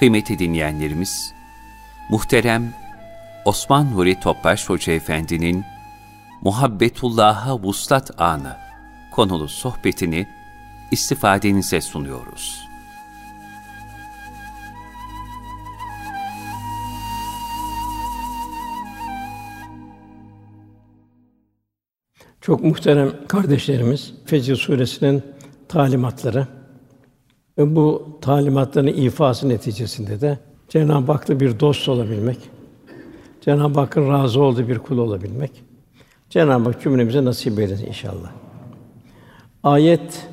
Kıymetli dinleyenlerimiz, muhterem Osman Nuri Topbaş Hoca Efendi'nin Muhabbetullaha Vuslat Anı konulu sohbetini istifadenize sunuyoruz. Çok muhterem kardeşlerimiz, Fecih Suresi'nin talimatları ve bu talimatların ifası neticesinde de Cenab-ı Hak'la bir dost olabilmek, Cenab-ı Hakk'ın razı olduğu bir kul olabilmek, Cenab-ı Hak cümlemize nasip eylesin inşallah. Ayet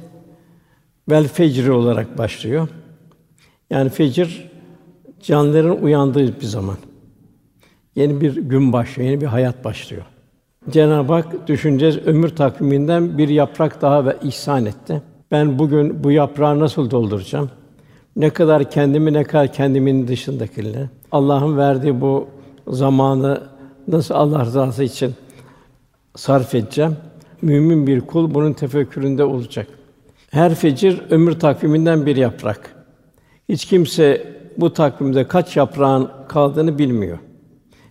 vel fecri olarak başlıyor. Yani fecir, canların uyandığı bir zaman. Yeni bir gün başlıyor, yeni bir hayat başlıyor. Cenab-ı Hak düşüneceğiz ömür takviminden bir yaprak daha ve ihsan etti. Ben bugün bu yaprağı nasıl dolduracağım? Ne kadar kendimi, ne kadar kendimin dışındakileri. Allah'ın verdiği bu zamanı nasıl Allah rızası için sarf edeceğim? Mümin bir kul bunun tefekküründe olacak. Her fecir ömür takviminden bir yaprak. Hiç kimse bu takvimde kaç yaprağın kaldığını bilmiyor.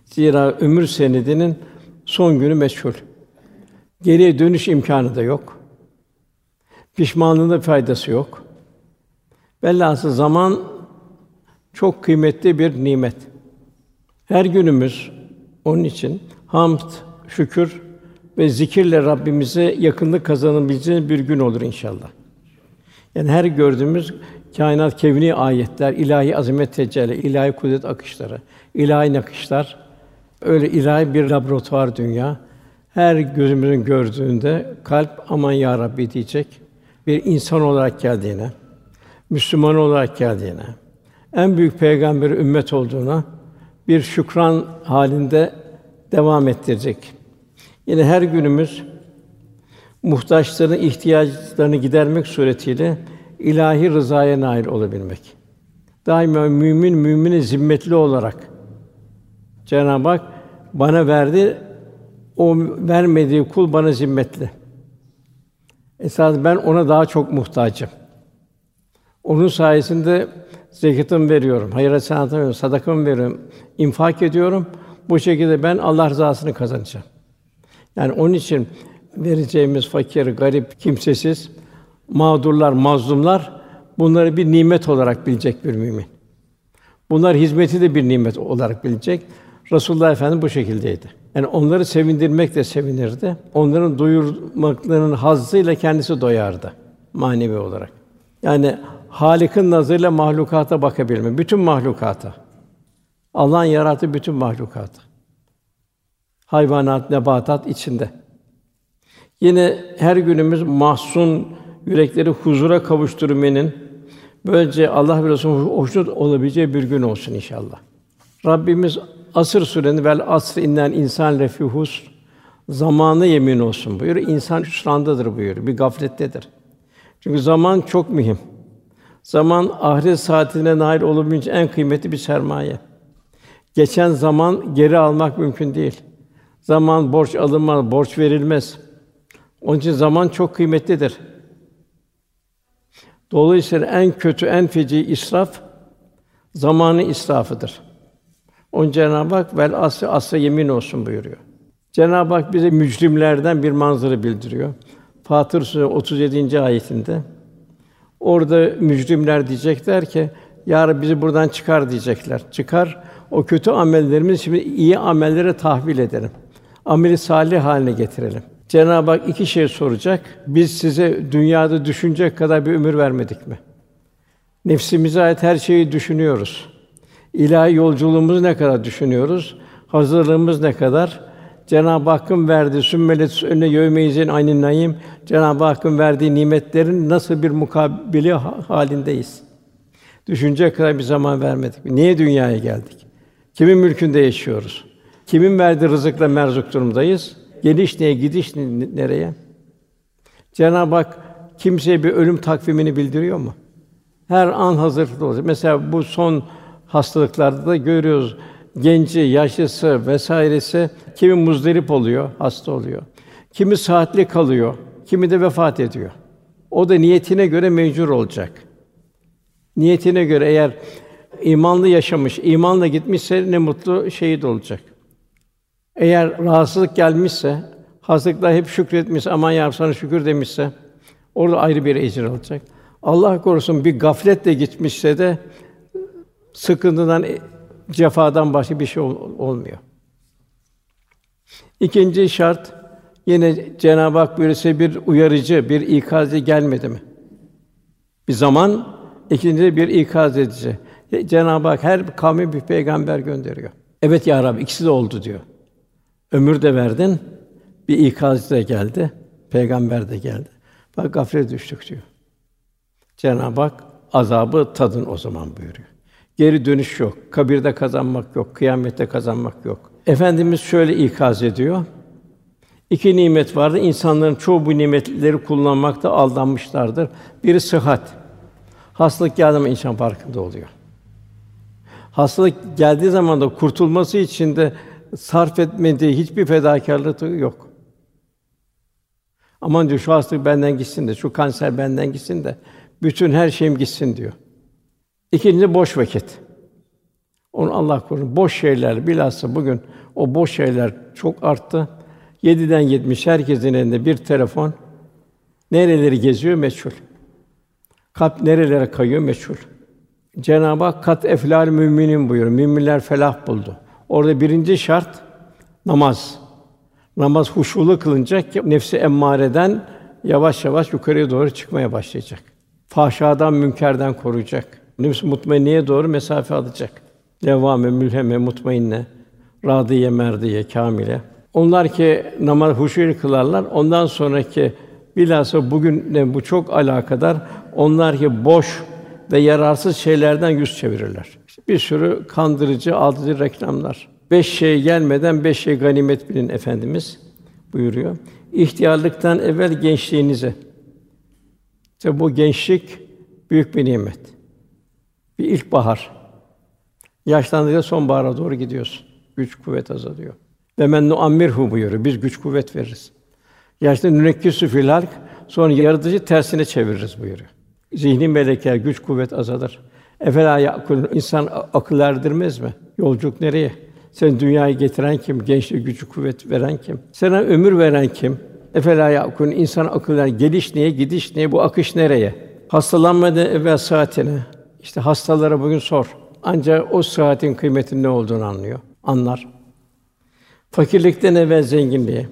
Zira ömür senedinin son günü meçhul. Geriye dönüş imkânı da yok. Pişmanlığın da faydası yok. Velhâsıl zaman çok kıymetli bir nimet. Her günümüz onun için hamd, şükür ve zikirle Rabbimize yakınlık kazanabileceğimiz bir gün olur inşallah. Yani her gördüğümüz kainat kevni ayetler, ilahi azamet tecelli, ilahi kudret akışları, ilahi nakışlar, öyle ilahi bir laboratuvar dünya. Her gözümüzün gördüğünde kalp aman ya Rabbi diyecek. Bir insan olarak geldiğine, Müslüman olarak geldiğine, en büyük peygamberi ümmet olduğuna bir şükran halinde devam ettirecek. Yine her günümüz muhtaçların ihtiyaçlarını gidermek suretiyle ilahi rızaya nail olabilmek. Daima mümin mümine zimmetli olarak Cenab-ı Hak bana verdi, o vermediği kul bana zimmetli. Esas ben ona daha çok muhtacım. Onun sayesinde zekatımı veriyorum, hayır hasenatımı veriyorum, sadakamı veriyorum, infak ediyorum. Bu şekilde ben Allah rızasını kazanacağım. Yani onun için vereceğimiz fakir, garip, kimsesiz, mağdurlar, mazlumlar bunları bir nimet olarak bilecek bir mümin. Bunlar hizmeti de bir nimet olarak bilecek. Resulullah Efendimiz bu şekildeydi. Yani onları sevindirmek de sevinirdi. Onların doyurmaklarının hazzıyla kendisi doyardı manevi olarak. Yani Halik'in nazarıyla mahlukata bakabilme, bütün mahlukata. Allah'ın yarattığı bütün mahlukata. Hayvanat, nebatat içinde. Yine her günümüz mahzun yürekleri huzura kavuşturmanın, böylece Allah ve Resulü'nün hoşnut olabileceği bir gün olsun inşallah. Rabbimiz Asr Sûresi'nde vel asr innel insan lefî husr, zamanı yemin olsun buyuruyor. İnsan hüsrandadır buyuruyor. Bir gaflettedir. Çünkü zaman çok mühim. Zaman ahiret saatine nail olabileceği en kıymetli bir sermaye. Geçen zaman geri almak mümkün değil. Zaman borç alınmaz, borç verilmez. Onun için zaman çok kıymetlidir. Dolayısıyla en kötü, en feci israf zamanın israfıdır. Onun Cenab-ı Hak vel asr asra yemin olsun buyuruyor. Cenab-ı Hak bize mücrimlerden bir manzara bildiriyor. Fatır Suresi 37. ayetinde. Orada mücrimler diyecekler ki ya Rabbi bizi buradan çıkar diyecekler. Çıkar. O kötü amellerimizi şimdi iyi amellere tahvil edelim. Ameli salih haline getirelim. Cenab-ı Hak iki şey soracak. Biz size dünyada düşünecek kadar bir ömür vermedik mi? Nefsimize ait her şeyi düşünüyoruz. İlahi yolculuğumuzu ne kadar düşünüyoruz? Hazırlığımız ne kadar? Cenab-ı Hakk'ın verdiği sümmelet önüne yevmeyizin aynin naim. Cenab-ı Hakk'ın verdiği nimetlerin nasıl bir mukabili halindeyiz? Düşünecek kadar bir zaman vermedik mi? Niye dünyaya geldik? Kimin mülkünde yaşıyoruz? Kimin verdiği rızıkla merzuk durumdayız? Geliş neye, gidiş nereye? Cenab-ı Hak kimseye bir ölüm takvimini bildiriyor mu? Her an hazırlıklı olacak. Mesela bu son hastalıklarda da görüyoruz. Genci, yaşlısı vesairesi kimi muzdarip oluyor, hasta oluyor. Kimi saatli kalıyor, kimi de vefat ediyor. O da niyetine göre mecbur olacak. Niyetine göre eğer imanlı yaşamış, imanla gitmişse ne mutlu şehit olacak. Eğer rahatsızlık gelmişse, hastalıkla hep şükretmiş, aman ya Rabbi sana şükür demişse, orada ayrı bir ecir alacak. Allah korusun bir gafletle gitmişse de sıkıntıdan, cefadan başka bir şey olmuyor. İkinci şart, yine Cenab-ı Hak buyursa bir uyarıcı, bir ikazcı gelmedi mi? Bir zaman, ikinci bir ikaz edici. Cenab-ı Hak her kavme bir peygamber gönderiyor. Evet ya Rabbi, ikisi de oldu diyor. Ömür de verdin, bir ikazcı da geldi, peygamber de geldi. Bak gaflete düştük diyor. Cenab-ı Hak azabı tadın o zaman buyuruyor. Geri dönüş yok. Kabirde kazanmak yok, kıyamette kazanmak yok. Efendimiz şöyle ikaz ediyor. İki nimet vardır. İnsanların çoğu bu nimetleri kullanmakta aldanmışlardır. Biri sıhhat. Hastalık geldiği zaman insan farkında oluyor. Hastalık geldiği zaman da kurtulması için de sarf etmediği hiçbir fedakârlık yok. Aman diyor şu hastalık benden gitsin de, şu kanser benden gitsin de, bütün her şeyim gitsin diyor. İkincisi boş vakit. Onu Allah korusun. Boş şeyler bilhassa bugün o boş şeyler çok arttı. 7'den 70 herkesin elinde bir telefon. Nereleri geziyor meçhul. Kalp nerelere kayıyor meçhul. Cenab-ı Hak kat eflal müminin buyuruyor. Müminler felah buldu. Orada birinci şart namaz. Namaz huşulu kılınacak ki nefsi emmareden yavaş yavaş yukarıya doğru çıkmaya başlayacak. Fahşadan, münkerden koruyacak. Nefs mutmainneye doğru mesafe alacak. Levvame, mülheme, mutmainne, râdiye, merdiye, kâmile. Onlar ki namaz huşûyla kılarlar. Ondan sonraki bilhassa bugünle bu çok alakadar. Onlar ki boş ve yararsız şeylerden yüz çevirirler. Bir sürü kandırıcı, aldatıcı reklamlar. 5 şey gelmeden 5 şey ganimet bilin Efendimiz buyuruyor. İhtiyarlıktan evvel gençliğinizi. İşte bu gençlik büyük bir nimet. Bir ilkbahar. Yaşlandıkça sonbahara doğru gidiyorsun. Güç kuvvet azalıyor. Ve men nuammirhu buyuruyor. Biz güç kuvvet veririz. Yaşta nünekkisü fil halk, sonra yaratıcı tersine çeviririz buyuruyor. Zihni melekeler güç kuvvet azalır. Efela yakul insan akıl erdirmez mi? Yolculuk nereye? Sen dünyayı getiren kim? Gençliğe gücü kuvvet veren kim? Sana ömür veren kim? Efela yakul insan akıl erdir. Geliş niye? Gidiş niye? Bu akış nereye? Hastalanmadan evvel saatine. İşte hastalara bugün sor. Ancak o sıhhatin kıymetinin ne olduğunu anlıyor, anlar. Fakirlikten evvel zenginliğe.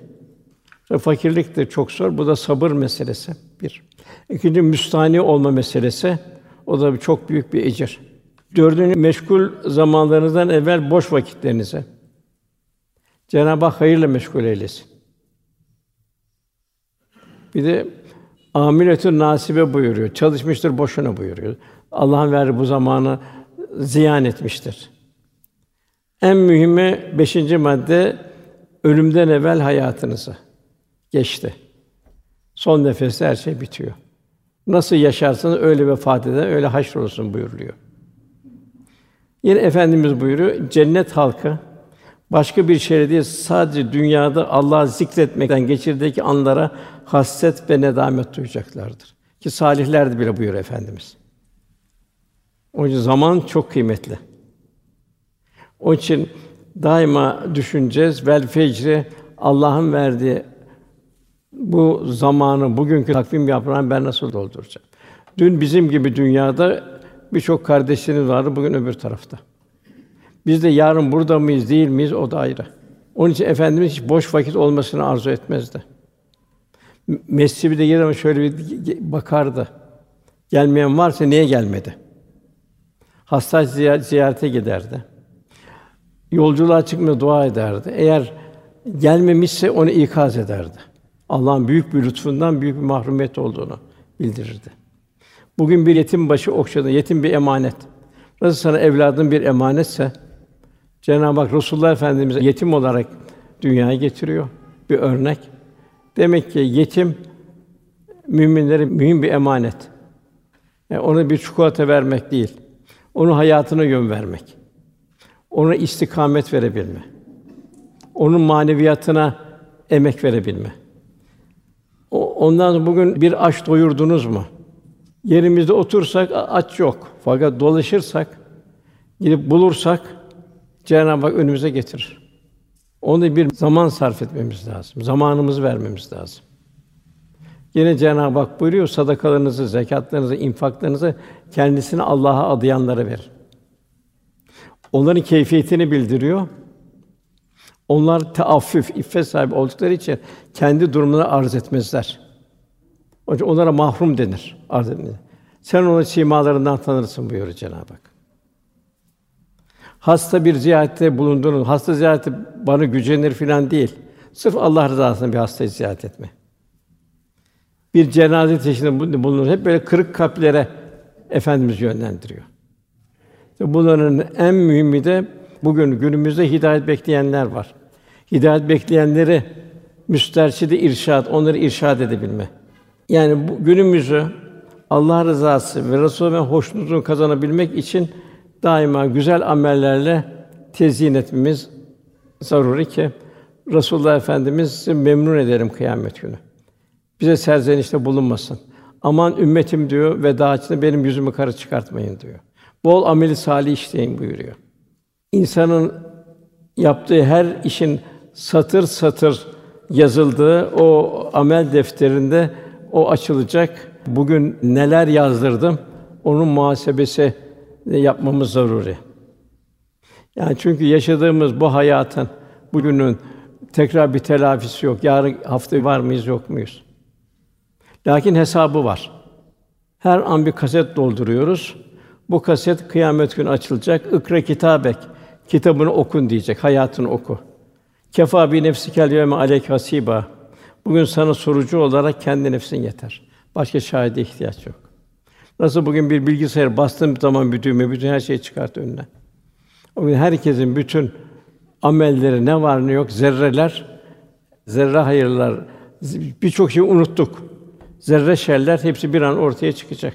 Fakirlik de çok zor. Bu da sabır meselesi. Bir. İkinci müstahni olma meselesi. O da çok büyük bir ecir. Dördüncü meşgul zamanlarınızdan evvel boş vakitlerinize. Cenab-ı Hak hayırla meşgul eylesin. Bir de âmiletün nâsibe buyuruyor. Çalışmıştır boşuna buyuruyor. Allah'ın verdiği bu zamanı ziyan etmiştir. En mühimi 5. madde ölümden evvel hayatınızı geçti. Son nefeste her şey bitiyor. Nasıl yaşarsanız öyle vefat eden öyle haşrolsun buyuruluyor. Yine Efendimiz buyuruyor cennet halkı başka bir şey değil sadece dünyada Allah'ı zikretmekten geçirdiği anlara hasret ve nedamet duyacaklardır. Ki salihler de bile buyuruyor Efendimiz. Onun için zaman çok kıymetli. Onun için daima düşüneceğiz vel fecri Allah'ın verdiği bu zamanı bugünkü takvim yaprağını ben nasıl dolduracağım? Dün bizim gibi dünyada birçok kardeşlerimiz vardı bugün öbür tarafta. Biz de yarın burada mıyız değil miyiz o da ayrı. Onun için Efendimiz hiç boş vakit olmasını arzu etmezdi. Mescide gelir ama şöyle bir bakardı. Gelmeyen varsa niye gelmedi? Hasta ziyarete giderdi. Yolculuğa çıkmaya dua ederdi. Eğer gelmemişse onu ikaz ederdi. Allah'ın büyük bir lütfundan büyük bir mahrumiyet olduğunu bildirirdi. Bugün bir yetim başı okşadı. Yetim bir emanet. Nasıl sana evladın bir emanetse Cenab-ı Hak Resulullah Efendimiz yetim olarak dünyaya getiriyor. Bir örnek. Demek ki yetim müminlere mühim bir emanet. Yani ona bir çikolata vermek değil. Onu hayatına yön vermek. Ona istikamet verebilme. Onun maneviyatına emek verebilme. Ondan sonra bugün bir aç doyurdunuz mu? Yerimizde otursak aç yok. Fakat dolaşırsak gidip bulursak Cenab-ı Hak önümüze getirir. Onu bir zaman sarf etmemiz lazım. Zamanımızı vermemiz lazım. Yine Cenab-ı Hak buyuruyor, sadakalarınızı, zekatlarınızı, infaklarınızı kendisine Allah'a adayanlara ver. Onların keyfiyetini bildiriyor. Onlar teaffüf, iffet sahibi oldukları için kendi durumlarını arz etmezler. Onun için onlara mahrum denir, arz etmezler. Sen onu simalarından tanırsın buyuruyor Cenab-ı Hak. Hasta bir ziyarette bulunduğunuz, hasta ziyareti bana gücenir filan değil. Sırf Allah rızasına bir hastayı ziyaret etme. Bir cenaze teşhisinde bulunur. Hep böyle kırık kalplere Efendimiz yönlendiriyor. Bunların en mühimi de bugün günümüzde hidayet bekleyenler var. Hidayet bekleyenleri müsterşid-i irşad, onları irşad edebilme. Yani bu günümüzü Allah rızası ve Resulü'nün hoşnutluğunu kazanabilmek için daima güzel amellerle tezyin etmemiz zaruri ki Resulullah Efendimiz memnun ederim kıyamet günü. Bize serzenişte bulunmasın. Aman ümmetim diyor ve dağçını benim yüzümü kara çıkartmayın diyor. Bol ameli salih işleyin buyuruyor. İnsanın yaptığı her işin satır satır yazıldığı o amel defterinde o açılacak. Bugün neler yazdırdım? Onun muhasebesi yapmamız zaruri. Yani çünkü yaşadığımız bu hayatın bugünün tekrar bir telafisi yok. Yarın hafta var mıyız, yok muyuz? Lakin hesabı var. Her an bir kaset dolduruyoruz. Bu kaset kıyamet günü açılacak. İkra kitabek. Kitabını okun diyecek. Hayatını oku. Kefâ bi nefsikel yevme aleyke hasîbâ. Bugün sana sorucu olarak kendi nefsin yeter. Başka şahide ihtiyaç yok. Nasıl bugün bir bilgisayar bastığın zaman bir düğme, bütün her şeyi çıkart önüne. O gün herkesin bütün amelleri ne var ne yok zerre hayırlar, birçok şeyi unuttuk. Zerre şerler hepsi bir an ortaya çıkacak.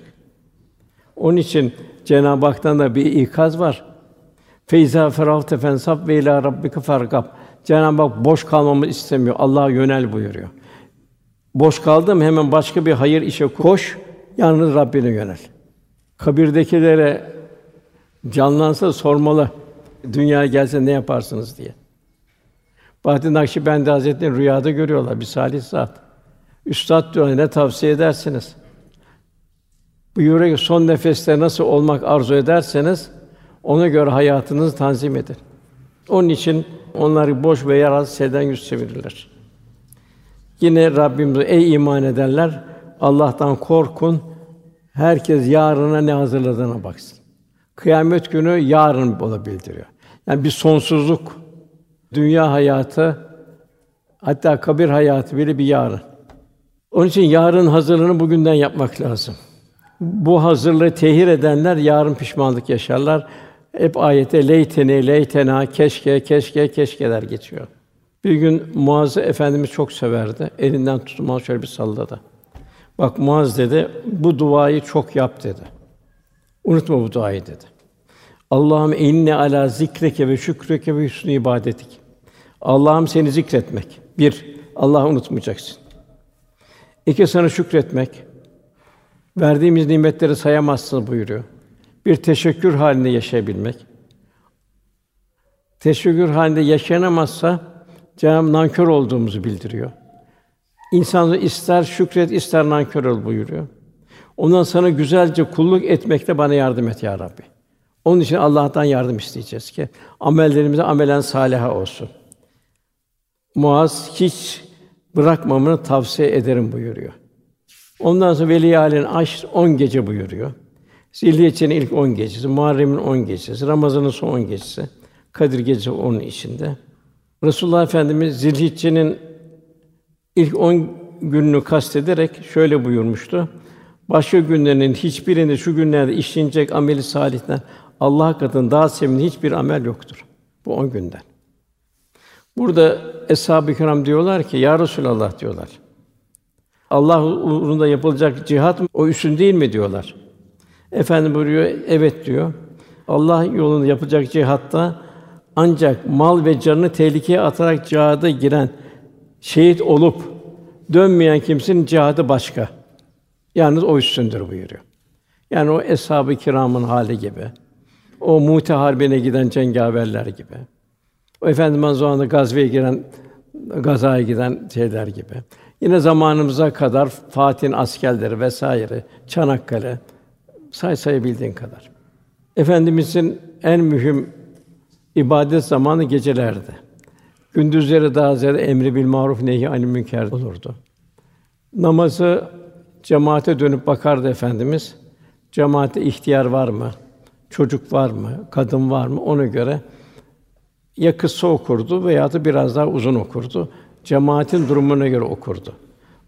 Onun için Cenab-ı Hak'tan da bir ikaz var. Feyza ferahte fensab ve ila rabbike fargab. Cenab-ı Hak boş kalmamı istemiyor. Allah'a yönel buyuruyor. Boş kaldım hemen başka bir hayır işe koş. Yalnız Rabbine yönel. Kabirdekilere canlansa sormalı. Dünyaya gelse ne yaparsınız diye. Bahaeddin Nakşibend Hazretleri rüyada görüyorlar bir salih zat. Üstad diyor, ne tavsiye edersiniz? Buyuruyor ki, son nefeste nasıl olmak arzu ederseniz, ona göre hayatınızı tanzim edin. Onun için onları boş ve yararsız şeyden yüz çevirirler. Yine Rabbimiz, ey iman edenler, Allah'tan korkun, herkes yarına ne hazırladığına baksın. Kıyamet günü yarın olabiliyor. Yani bir sonsuzluk, dünya hayatı, hatta kabir hayatı bile bir yarın. Onun için yarın hazırlığını bugünden yapmak lazım. Bu hazırlığı tehir edenler yarın pişmanlık yaşarlar. Hep ayette leyteni leytena keşke keşke keşkeler geçiyor. Bir gün Muaz'ı Efendimiz çok severdi. Elinden tutmadan şöyle bir salladı. Bak Muaz dedi, bu duayı çok yap dedi. Unutma bu duayı dedi. Allah'ım inni ala zikreke ve şükreke ve hüsnü ibadetik. Allah'ım seni zikretmek. Bir, Allah'ı unutmayacaksın. İki, sana şükretmek. Verdiğimiz nimetleri sayamazsın buyuruyor. Bir, teşekkür halinde yaşayabilmek. Teşekkür halinde yaşanamazsa Cenab-ı nankör olduğumuzu bildiriyor. İnsan ister şükret, ister nankör ol buyuruyor. Ondan sana güzelce kulluk etmekte bana yardım et ya Rabbi. Onun için Allah'tan yardım isteyeceğiz ki amellerimize amelen sâliha olsun. Muaz hiç bırakmamını tavsiye ederim buyuruyor. Ondan sonra veliyâlin aşr 10 gece buyuruyor. Zilhicce'nin ilk 10 gecesi, Muharrem'in 10 gecesi, Ramazan'ın son 10 gecesi, Kadir gecesi onun içinde. Resulullah Efendimiz Zilhicce'nin ilk 10 gününü kastederek şöyle buyurmuştu. Başka günlerinin hiçbirinde şu günlerde işlenecek ameli salihten Allah katında daha sevimli hiçbir amel yoktur bu 10 günden. Burada Eshâb-ı Kiram diyorlar ki ya Resulallah diyorlar. Allah uğrunda yapılacak cihat o üstün değil mi diyorlar. Efendimiz buyuruyor evet diyor. Allah yolunda yapılacak cihatta ancak mal ve canını tehlikeye atarak cihada giren şehit olup dönmeyen kimsenin cihadı başka. Yalnız o üstündür buyuruyor. Yani o Eshâb-ı Kirâm'ın hâli gibi. o Mu'te Harbi'ne giden cengaverler gibi. O Efendimiz'in zamanında gazveye giren, gazaya giden şeyler gibi. Yine zamanımıza kadar Fatih'in askerleri vesaire, Çanakkale, sayabildiğin kadar. Efendimiz'in en mühim ibadet zamanı gecelerdi. Gündüzleri daha ziyade emri bil maruf nehi anil münker olurdu. Namazı cemaate dönüp bakardı Efendimiz. Cemaate ihtiyar var mı? Çocuk var mı? Kadın var mı? Ona göre ya kısa okurdu veya da biraz daha uzun okurdu. Cemaatin durumuna göre okurdu.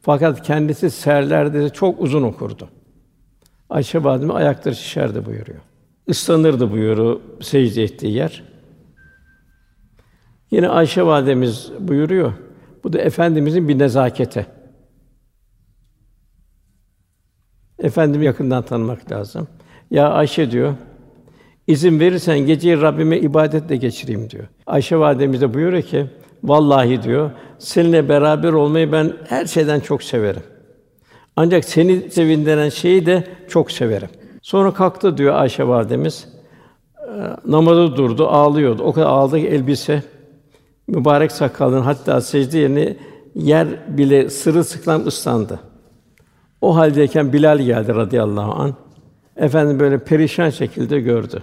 Fakat kendisi serlerde çok uzun okurdu. Ayşe validemiz ayakları şişerdi buyuruyor. Islanırdı buyuruyor secde ettiği yer. Yine Ayşe validemiz buyuruyor. Bu da Efendimizin bir nezaketi. Efendimi yakından tanımak lazım. Ya Ayşe diyor, izin verirsen geceyi Rabbime ibadetle geçireyim diyor. Ayşe validemiz de buyuruyor ki, vallahi diyor, seninle beraber olmayı ben her şeyden çok severim. Ancak seni sevindiren şeyi de çok severim. Sonra kalktı diyor Ayşe validemiz. Namazı durdu, ağlıyordu. O kadar ağladı ki elbise, mübarek sakalının hatta secde yerini yer bile sırılsıklam ıslandı. O haldeyken Bilal geldi radıyallahu anh. Efendim böyle perişan şekilde gördü.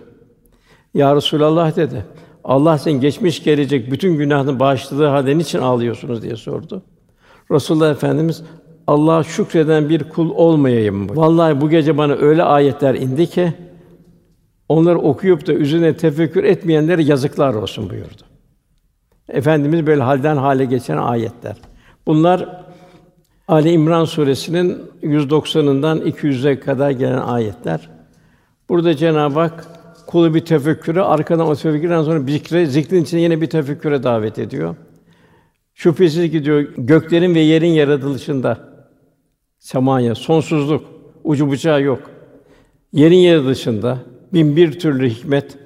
Ya Resulallah dedi. Allah senin geçmiş gelecek bütün günahını bağışladığı halde niçin ağlıyorsunuz diye sordu. Resulullah Efendimiz Allah'a şükreden bir kul olmayayım mı? Vallahi bu gece bana öyle ayetler indi ki onları okuyup da üzerine tefekkür etmeyenlere yazıklar olsun buyurdu. Efendimiz böyle halden hale geçen ayetler. Bunlar Ali İmran Suresi'nin 190'ından 200'e kadar gelen ayetler. Burada Cenab-ı Hak kulu bir tefekküre, arkadan o tefekkürden sonra zikre, zikrin içine yine bir tefekküre davet ediyor. Şüphesiz ki diyor, göklerin ve yerin yaratılışında semaya, sonsuzluk, ucu bucağı yok. Yerin yaratılışında bin bir türlü hikmet,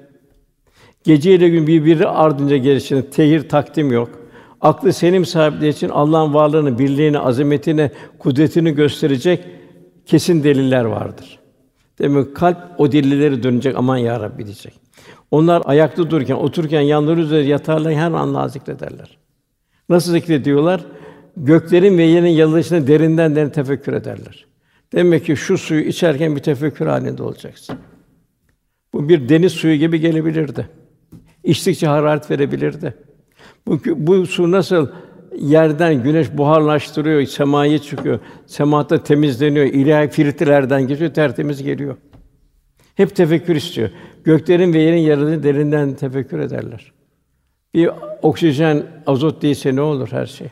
gece ile gün birbiri ardınca gelişinde tehir takdim yok. Aklı selim sahipleri için Allah'ın varlığını, birliğini, azametini, kudretini gösterecek kesin deliller vardır. Demek ki kalp o delilleri dönecek, aman ya Rabbi diyecek. Onlar ayakta dururken, otururken, yanları üzerinde yatarlar, her an Allah'ı zikrederler. Nasıl zikrediyorlar? Göklerin ve yerin yaratılışını derinden derin tefekkür ederler. Demek ki şu suyu içerken bir tefekkür halinde olacaksın. Bu bir deniz suyu gibi gelebilirdi. İçtikçe hararet verebilirdi. Bu su nasıl yerden güneş buharlaştırıyor, semaya çıkıyor, semada temizleniyor, ilahi filtrelerden geçiyor, tertemiz geliyor. Hep tefekkür istiyor. Göklerin ve yerin yaratılışını derinden tefekkür ederler. Bir oksijen, azot değilse ne olur her şey?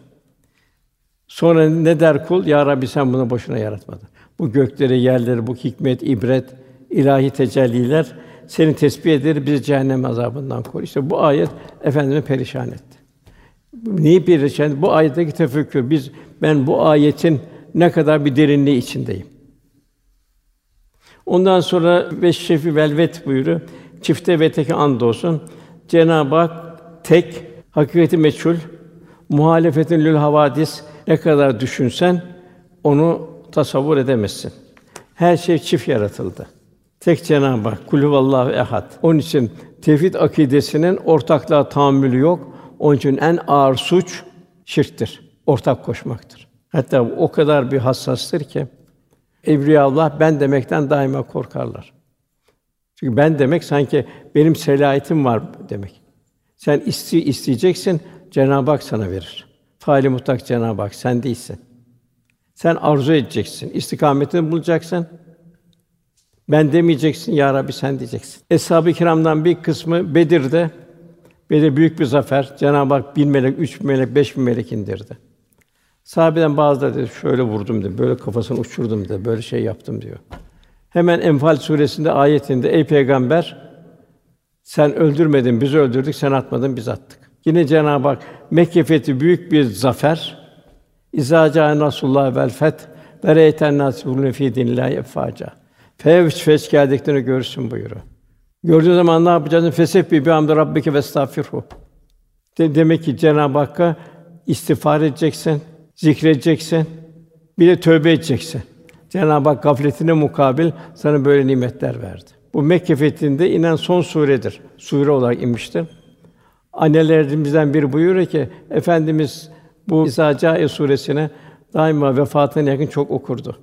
Sonra ne der kul? Ya Rabbi sen bunu boşuna yaratmadın. Bu gökleri, yerleri, bu hikmet, ibret, ilahi tecelliler seni tesbih eder, bizi cehennem azabından koru. İşte bu ayet Efendimiz'i perişan etti. Neyi perişan etti? Bu ayetteki tefekkür. Ben bu ayetin ne kadar bir derinliği içindeyim. Ondan sonra Veşşefi velvet buyuruyor. Çifte ve teke andolsun. Cenab-ı Hak tek, hakikati meçhul, muhalefetin lül havadis ne kadar düşünsen onu tasavvur edemezsin. Her şey çift yaratıldı. Tek Cenab-ı Hak, Kul huvallahu ehad. Onun için tevhid akidesinin ortaklığa tahammülü yok. Onun için en ağır suç şirktir, ortak koşmaktır. Hatta o kadar bir hassastır ki Evliyaullah ben demekten daima korkarlar. Çünkü ben demek sanki benim selahiyetim var demek. Sen isteyeceksin, Cenab-ı Hak sana verir. Fail-i mutlak Cenab-ı Hak sen değilsin. Sen arzu edeceksin, istikametini bulacaksın. Ben demeyeceksin, ya Rabbi sen diyeceksin. Eshab-ı Kiram'dan bir kısmı Bedir'de, Bedir büyük bir zafer. Cenab-ı Hak 1000 melek, 3000 melek, 5000 melek indirdi. Sahabeden bazıları dedi, şöyle vurdum dedi, böyle kafasını uçurdum dedi, böyle şey yaptım diyor. Hemen Enfal suresinde ayetinde ey peygamber sen öldürmedin, biz öldürdük, sen atmadın, biz attık. Yine Cenab-ı Hak Mekke fethi büyük bir zafer. İza-Câ'e Rasûlullâh vel feth ve reyten nâs yulûne fî dinillâhi effâcâ. Feç geldiklerini görürsün buyuru. Gördüğün zaman ne yapacaksın? Fesebbi bihamdi rabbike vestağfirhu. Demek ki Cenab-ı Hakk'a istiğfar edeceksin, zikredeceksin, bir de tövbe edeceksin. Cenab-ı Hak gafletine mukabil sana böyle nimetler verdi. Bu Mekke fethinde inen son suredir. Sure olarak inmiştir. Annelerimizden biri buyuruyor ki Efendimiz bu İsa-Câ'e Suresi'ne daima vefatına yakın çok okurdu.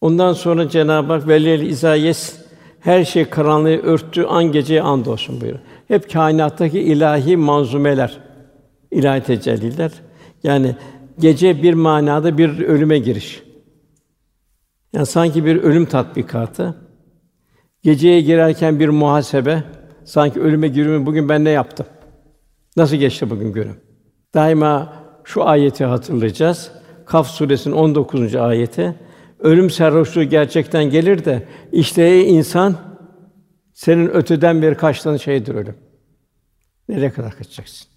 Ondan sonra Cenab-ı Hak velil izayes her şey karanlığı örttüğü an geceye andolsun buyuruyor. Hep kainattaki ilahi manzumeler, ilahi tecelliler. Yani gece bir manada bir ölüme giriş. Yani sanki bir ölüm tatbikatı. Geceye girerken bir muhasebe, sanki ölüme giriyorum, bugün ben ne yaptım? Nasıl geçti bugün günüm? Daima şu ayeti hatırlayacağız. Kaf Suresi'nin 19. ayeti. Ölüm sarhoşluğu gerçekten gelir de, işte ey insan, senin öteden beri kaçtığın şeydir ölüm. Nereye kadar kaçacaksın?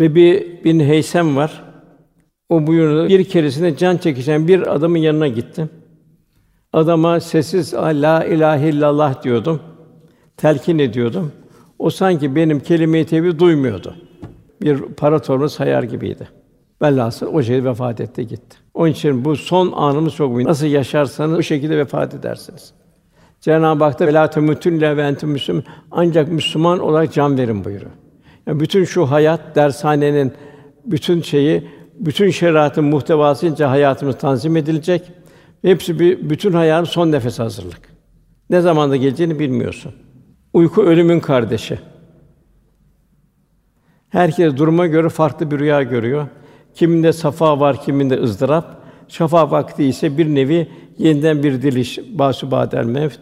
Rebi bin Heysem var. O buyuruyor, bir keresinde can çekişen bir adamın yanına gittim. Adama sessiz la ilahe illallah diyordum. Telkin ediyordum. O sanki benim kelime-i tevhidi duymuyordu. Bir para torunu sayar gibiydi. Velhasıl o şekilde vefat etti gitti. Onun için bu son anımız çok önemli. Nasıl yaşarsanız o şekilde vefat edersiniz. Cenab-ı Hak da velâ temutünne ve entum müslim ancak Müslüman olarak can verin buyuruyor. Yani bütün şu hayat dershanenin bütün şeyi, bütün şeriatın muhtevasınca hayatımız tanzim edilecek. Hepsi bütün hayatın son nefese hazırlık. Ne zaman da geleceğini bilmiyorsun. Uyku ölümün kardeşi. Herkes duruma göre farklı bir rüya görüyor. Kiminde safa var, kiminde ızdırap. Şafak vakti ise bir nevi yeniden bir diriliş, bâsü ba'del mevt,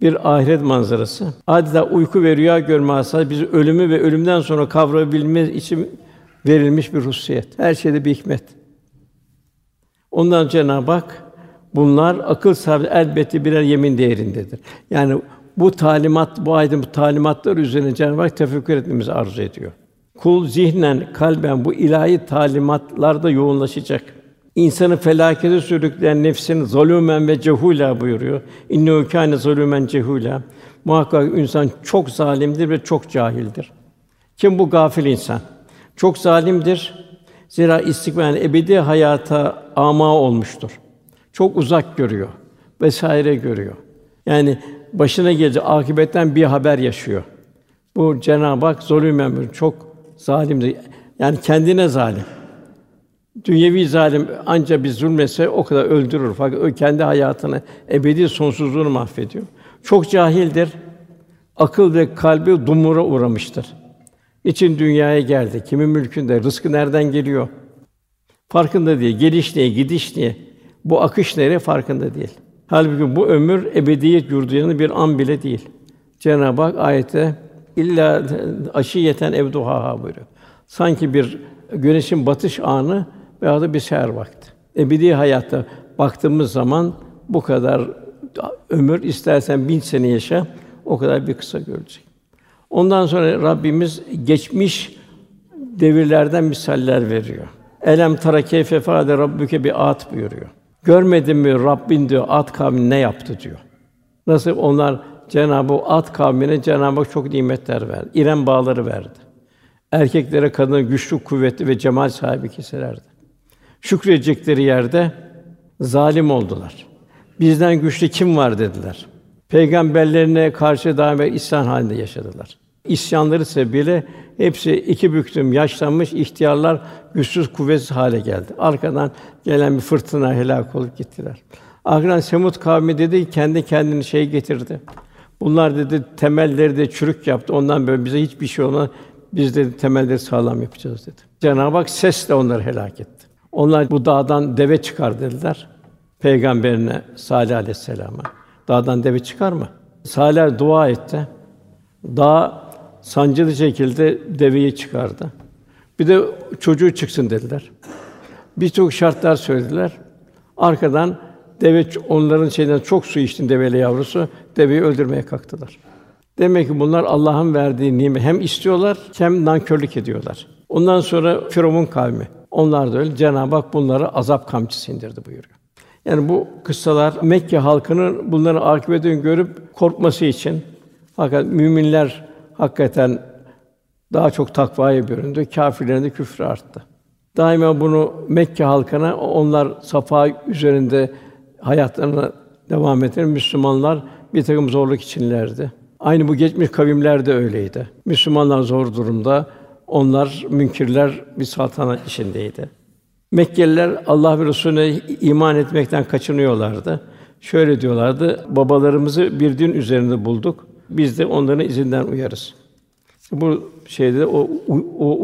bir ahiret manzarası. Adeta uyku ve rüya görme hassas bizi ölümü ve ölümden sonra kavrayabilmemiz için verilmiş bir hususiyet. Her şeyde bir hikmet. Ondan Cenab-ı Hak bunlar akıl sahibi elbette birer yemin değerindedir. Yani bu talimat, bu aydın bu talimatlar üzerine Cenab-ı Hak tefekkür etmemizi arzu ediyor. Kul zihnen, kalben bu ilahi talimatlarda yoğunlaşacak. İnsanı felakete sürükleyen nefsini zalûmen ve cehûlâ buyuruyor. İnnehu kâne zalûmen cehûlâ. Muhakkak insan çok zalimdir ve çok cahildir. Kim bu gafil insan? Çok zalimdir. Zira istikbal ebedi hayata âmâ olmuştur. Çok uzak görüyor vesaire görüyor. Yani başına gelecek akıbetten bir haber yaşıyor. Bu Cenab-ı Hak zalûmen çok zalimdir. Yani kendine zalim. Dünyevi zalim ancak bir zulmetse o kadar öldürür. Fakat o kendi hayatını, ebedi sonsuzluğunu mahvediyor. Çok cahildir. Akıl ve kalbi dumura uğramıştır. Niçin dünyaya geldi? Kimin mülkünde? Rızkı nereden geliyor? Farkında değil. Geliş niye, gidiş niye? Bu akış nereye farkında değil. Halbuki bu ömür ebediyet yurdunun bir an bile değil. Cenab-ı Hak ayette illa aşiyeten evduhaha buyuruyor. Sanki bir güneşin batış anı veya da bir seher vakti. Ebedi hayatta baktığımız zaman bu kadar ömür istersen 1000 sene yaşa, o kadar bir kısa görecek. Ondan sonra Rabbimiz geçmiş devirlerden misaller veriyor. Elem tara keyfe fe'ale rabbuke bi ad buyuruyor. Görmedin mi Rabbin diyor Ad kavmi ne yaptı diyor. Nasıl onlar Cenab-ı Hak Ad kavmine Cenab-ı Hak çok nimetler verdi. İrem bağları verdi. Erkeklere kadına güçlü, kuvvetli ve cemal sahibi kimselerdi. Şükredecekleri yerde zalim oldular. Bizden güçlü kim var dediler. Peygamberlerine karşı daima isyan halinde yaşadılar. İsyanları sebebiyle hepsi iki büklüm yaşlanmış ihtiyarlar güçsüz, kuvvetsiz hale geldi. Arkadan gelen bir fırtına helak olup gittiler. Arkadan Semud kavmi dedi kendi kendini getirdi. Bunlar dedi temelleri de çürük yaptı. Ondan böyle bize hiçbir şey olmadı. Biz dedi temelleri sağlam yapacağız dedi. Cenab-ı Hak sesle onları helak etti. Onlar bu dağdan deve çıkar dediler peygamberine Sâlih Aleyhisselâm'a. Dağdan deve çıkar mı? Sâlih dua etti. Dağ sancılı şekilde deveyi çıkardı. Bir de çocuğu çıksın dediler. Birçok şartlar söylediler. Arkadan deve onların çok su içti develi yavrusu. Deveyi öldürmeye kalktılar. Demek ki bunlar Allah'ın verdiği nimeti hem istiyorlar hem nankörlük ediyorlar. Ondan sonra Firavun kavmi. Onlar da öyle. Cenab-ı Hak bunlara azap kamçısı indirdi buyuruyor. Yani bu kıssalar Mekke halkının bunların akıbetini görüp korkması için. Fakat müminler hakikaten daha çok takvaya büründü. Kâfirlerin de küfrü arttı. Daima bunu Mekke halkına onlar safa üzerinde hayatlarına devam eder. Müslümanlar bir takım zorluk içinlerdi. Aynı bu geçmiş kavimler de öyleydi. Müslümanlar zor durumda, onlar münkerler bir saltanat içindeydi. Mekkeliler Allah ve Resulüne iman etmekten kaçınıyorlardı. Şöyle diyorlardı: babalarımızı bir din üzerinde bulduk, biz de onların izinden uyarız. Bu şeyde o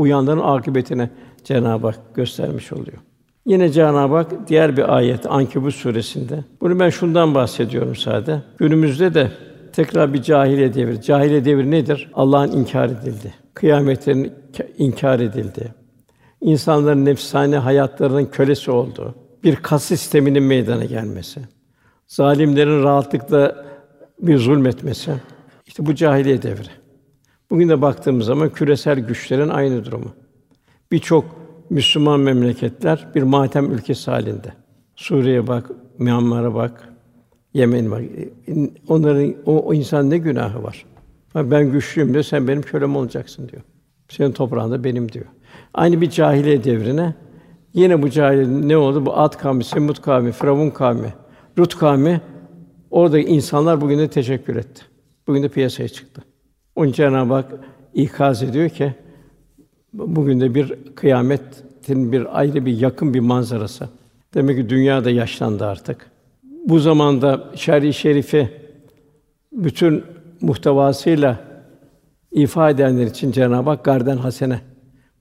uyanların akıbetine Cenab-ı Hak göstermiş oluyor. Yine Cenab-ı Hak diğer bir ayet Ankebût suresinde. Bunu ben şundan bahsediyorum sadece. Günümüzde de tekrar bir cahiliye devri. Cahiliye devri nedir? Allah'ın inkar edildi. Kıyametlerin inkar edildi. İnsanların nefsane hayatlarının kölesi olduğu, bir kas sisteminin meydana gelmesi, zalimlerin rahatlıkla bir zulmetmesi. İşte bu cahiliye devri. Bugün de baktığımız zaman küresel güçlerin aynı durumu. Birçok Müslüman memleketler bir matem ülkesi halinde. Suriye'ye bak, Myanmar'a bak, Yemen'e bak. Onların o insan ne günahı var? Ben güçlüyüm diyor, sen benim kölem olacaksın diyor. Senin toprağın da benim diyor. Aynı bir cahiliye devrine. Yine bu cahiliye ne oldu? Bu Ad kavmi, Semud kavmi, Firavun kavmi, Lut kavmi, oradaki insanlar bugün de teşekkür etti. Bugün de piyasaya çıktı. Onun Cenab-ı Hak ikaz ediyor ki bugün de bir kıyametin bir ayrı bir yakın bir manzarası. Demek ki dünya da yaşlandı artık. Bu zamanda şer'i şerifi bütün muhtevasıyla ifade edenler için Cenab-ı Hak garden hasene,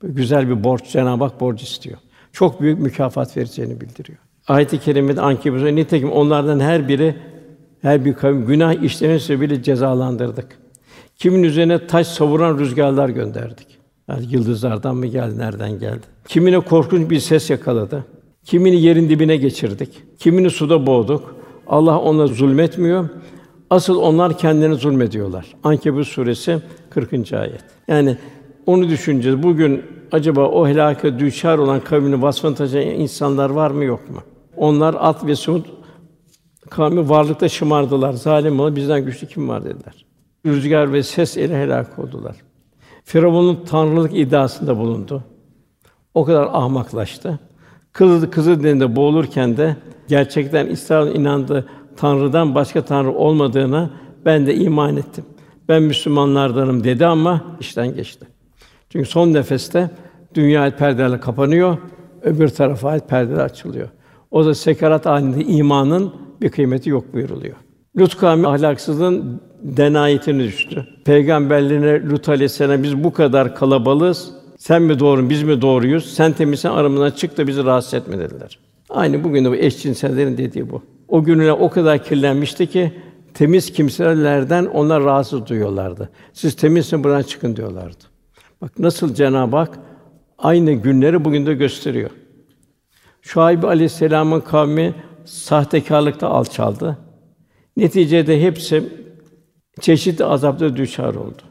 güzel bir borç, Cenab-ı Hak borç istiyor. Çok büyük mükafat vereceğini bildiriyor. Ayet-i kerimede Ankebût, nitekim onlardan her bir kavim günah işlemesi bile cezalandırdık. Kimin üzerine taş savuran rüzgarlar gönderdik. Yani yıldızlardan mı geldi, nereden geldi? Kimine korkunç bir ses yakaladı. Kimini yerin dibine geçirdik. Kimini suda boğduk. Allah onlara zulmetmiyor. Asıl onlar kendilerine zulmediyorlar. Ankebût suresi 40. ayet. Yani onu düşüneceğiz. Bugün acaba o helâke düçar olan kavminin vasfını taşıyan insanlar var mı, yok mu? Onlar Ad ve Semud kavmi varlıkta şımardılar. Zalim olan bizden güçlü kim var dediler. Rüzgar ve ses ile helak oldular. Firavun'un tanrılık iddiasında bulundu. O kadar ahmaklaştı. Kızıldeniz'de boğulurken de gerçekten İslam'ın inandığı Tanrı'dan başka tanrı olmadığına ben de iman ettim. Ben Müslümanlardanım dedi ama işten geçti. Çünkü son nefeste dünya perdeler kapanıyor, öbür tarafa ait perdeler açılıyor. O da sekarat halinde imanın bir kıymeti yok buyuruluyor. Lût kavmi ahlaksızlığın denayetine düştü. Peygamberlerine Lût Aleyhisselâm, biz bu kadar kalabalığız, sen mi doğrun, biz mi doğruyuz, sen temizsen aramızdan çık da bizi rahatsız etme dediler. Aynı bugün de bu eşcinsellerin dediği bu. O günler o kadar kirlenmişti ki temiz kimselerden onlar rahatsız duyuyorlardı. Siz temizsin, buradan çıkın diyorlardı. Bak nasıl Cenab-ı Hak aynı günleri bugün de gösteriyor. Şuayb Aleyhisselam'ın kavmi sahtekarlıkta alçaldı. Neticede hepsi çeşitli azaplara düçar oldu.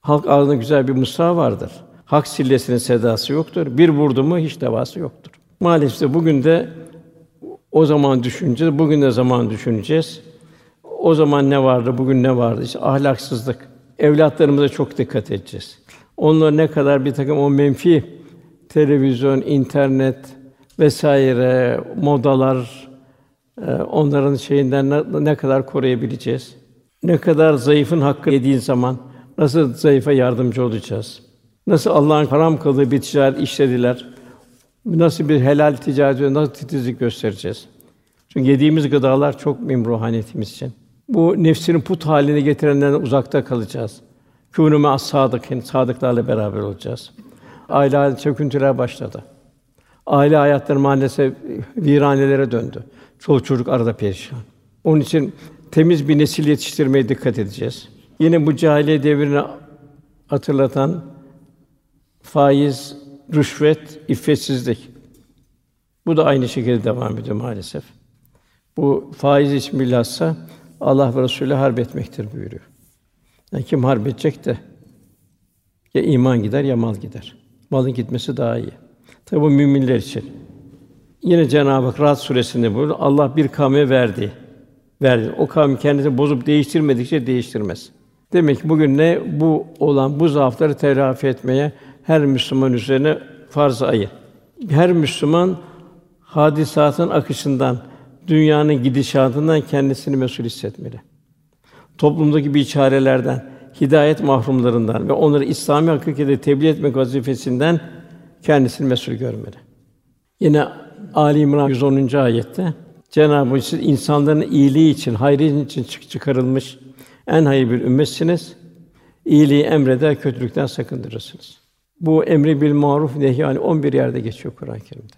Halk ağzında güzel bir mısra vardır. Hak sillesinin sedası yoktur. Bir vurdu mu hiç devası yoktur. Maalesef de bugün de o zaman düşüneceğiz, bugün de zaman düşüneceğiz. O zaman ne vardı, bugün ne vardı? İşte ahlaksızlık. Evlatlarımıza çok dikkat edeceğiz. Onlar ne kadar bir takım o menfi televizyon, internet vesaire modalar, onların şeyinden ne kadar koruyabileceğiz? Ne kadar zayıfın hakkı yediğin zaman nasıl zayıfa yardımcı olacağız? Nasıl Allah'ın haram kıldığı bir ticaret işlediler? Nasıl bir helal ticarete nasıl titizlik göstereceğiz? Çünkü yediğimiz gıdalar çok mühim ruhaniyetimiz için. Bu nefsini put haline getirenlerden uzakta kalacağız. Kûnû me'as-sâdıkîn, sadıklarla beraber olacağız. Aile çöküntüler başladı. Aile hayatları maalesef viranelere döndü. Çoluk çocuk arada perişan. Onun için temiz bir nesil yetiştirmeye dikkat edeceğiz. Yine bu cahiliye devrini hatırlatan faiz, rüşvet, iffetsizlik. Bu da aynı şekilde devam ediyor maalesef. Bu faiz için bilhassa Allah ve Resulü harp etmektir buyuruyor. Yani kim harp edecek de ya iman gider ya mal gider. Malın gitmesi daha iyi. Tabi bu müminler için. Yine Cenab-ı Hak Rahat suresinde buyuruyor. Allah bir kavme verdi. O kavim kendisini bozup değiştirmedikçe değiştirmez. Demek ki bugün ne bu olan bu zaafları telafi etmeye her Müslüman üzerine farz-ı ayın. Her Müslüman hadisatın akışından, dünyanın gidişatından kendisini mesul hissetmeli. toplumdaki biçarelerden, hidayet mahrumlarından ve onları İslami hakikati tebliğ etmek vazifesinden kendisini mesul görmeli. Yine Ali İmran 110. ayette Cenab-ı Hak siz insanların iyiliği için, hayrı için çıkarılmış en hayırlı bir ümmetsiniz. İyiliği emreder, kötülükten sakındırırsınız. Bu emri bil maruf nehy an 11 yerde geçiyor Kur'an-ı Kerim'de.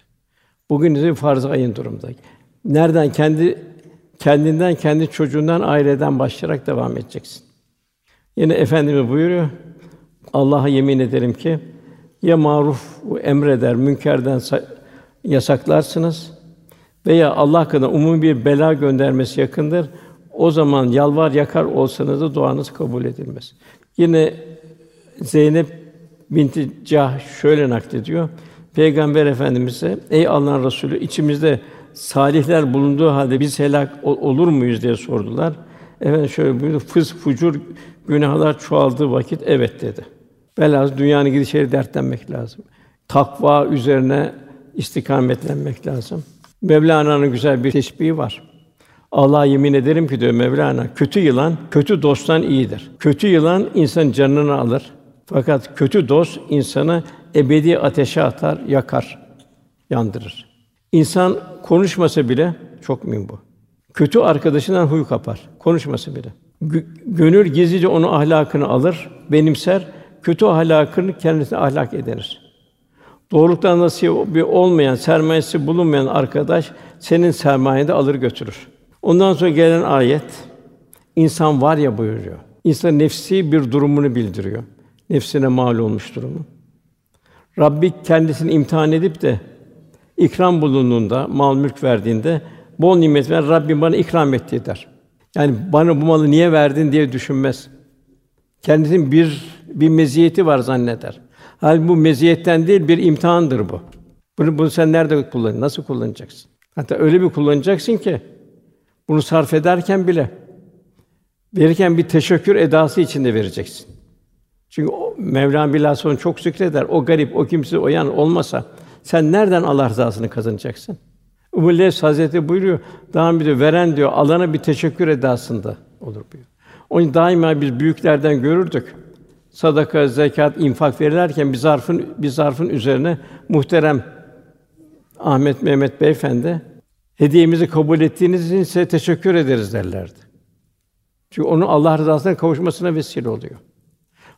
Bugün ise farz-ı ayın durumda. Nereden kendinden, kendi çocuğundan, aileden başlayarak devam edeceksin. Yine Efendimiz buyuruyor. Allah'a yemin ederim ki ya maruf emreder, münkerden yasaklarsınız veya Allah hakkında umumi bir bela göndermesi yakındır. O zaman yalvar yakar olsanız da duanız kabul edilmez. Yine Zeynep binti Cah şöyle naklediyor. Peygamber Efendimiz'e ey Allah'ın Resulü içimizde salihler bulunduğu halde biz helak olur muyuz diye sordular. Efendimiz şöyle buyurdu. Fısk, fucur, günahlar çoğaldığı vakit evet dedi. Velhâsıl dünyanın gidişleri dertlenmek lazım. Takva üzerine istikametlenmek lazım. Mevlana'nın güzel bir teşbihi var. Allah'a yemin ederim ki diyor Mevlana, kötü yılan, kötü dosttan iyidir. Kötü yılan insanın canını alır. Fakat kötü dost insanı ebedi ateşe atar, yakar, yandırır. İnsan konuşmasa bile, çok mühim bu. Kötü arkadaşından huy kapar, konuşmasa bile. Gönül gizlice onun ahlakını alır, benimser, kötü ahlakını kendisine ahlak edinir. Doğruluktan nasibi olmayan, sermayesi bulunmayan arkadaş, senin sermayeni de alır götürür. Ondan sonra gelen ayet, insan var ya buyuruyor. İnsan nefsi bir durumunu bildiriyor. Nefsine mal olmuş durumu. Rabbi kendisini imtihan edip de ikram bulunduğunda, mal mülk verdiğinde bol nimet ver, Rabbim bana ikram etti der. Yani bana bu malı niye verdin diye düşünmez. Kendisinin bir meziyeti var zanneder. Halbuki bu meziyetten değil bir imtihandır bu. Bunu sen nerede kullanıyorsun? Nasıl kullanacaksın? Hatta öyle bir kullanacaksın ki bunu sarf ederken bile verirken bir teşekkür edası içinde vereceksin. Çünkü Mevlana bilhassa onu çok zikreder. O garip, o kimsiz, o yan olmasa sen nereden Allah rızasını kazanacaksın? Ümmü Leys Hazretleri buyuruyor. Daima diyor veren diyor alana bir teşekkür edasında olur buyuruyor. Onu daima biz büyüklerden görürdük. Sadaka, zekat, infak verirlerken bir zarfın üzerine muhterem Ahmet Mehmet Beyefendi hediyemizi kabul ettiğiniz için size teşekkür ederiz derlerdi. Çünkü onun Allah rızasına kavuşmasına vesile oluyor.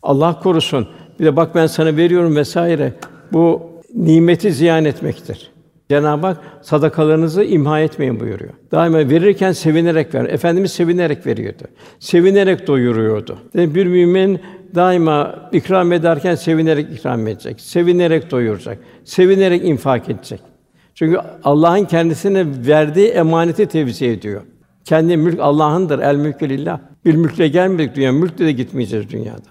Allah korusun. Bir de bak ben sana veriyorum vesaire. Bu nimeti ziyan etmektir. Cenab-ı Hak sadakalarınızı imha etmeyin buyuruyor. Daima verirken sevinerek ver. Efendimiz sevinerek veriyordu. Sevinerek doyuruyordu. Yani bir mümin daima ikram ederken sevinerek ikram edecek. Sevinerek doyuracak. Sevinerek infak edecek. Çünkü Allah'ın kendisine verdiği emaneti tevzi ediyor. Kendi mülk Allah'ındır. El mülkü lillah. Bir mülkle gelmedik dünya, mülkle de gitmeyeceğiz dünyada.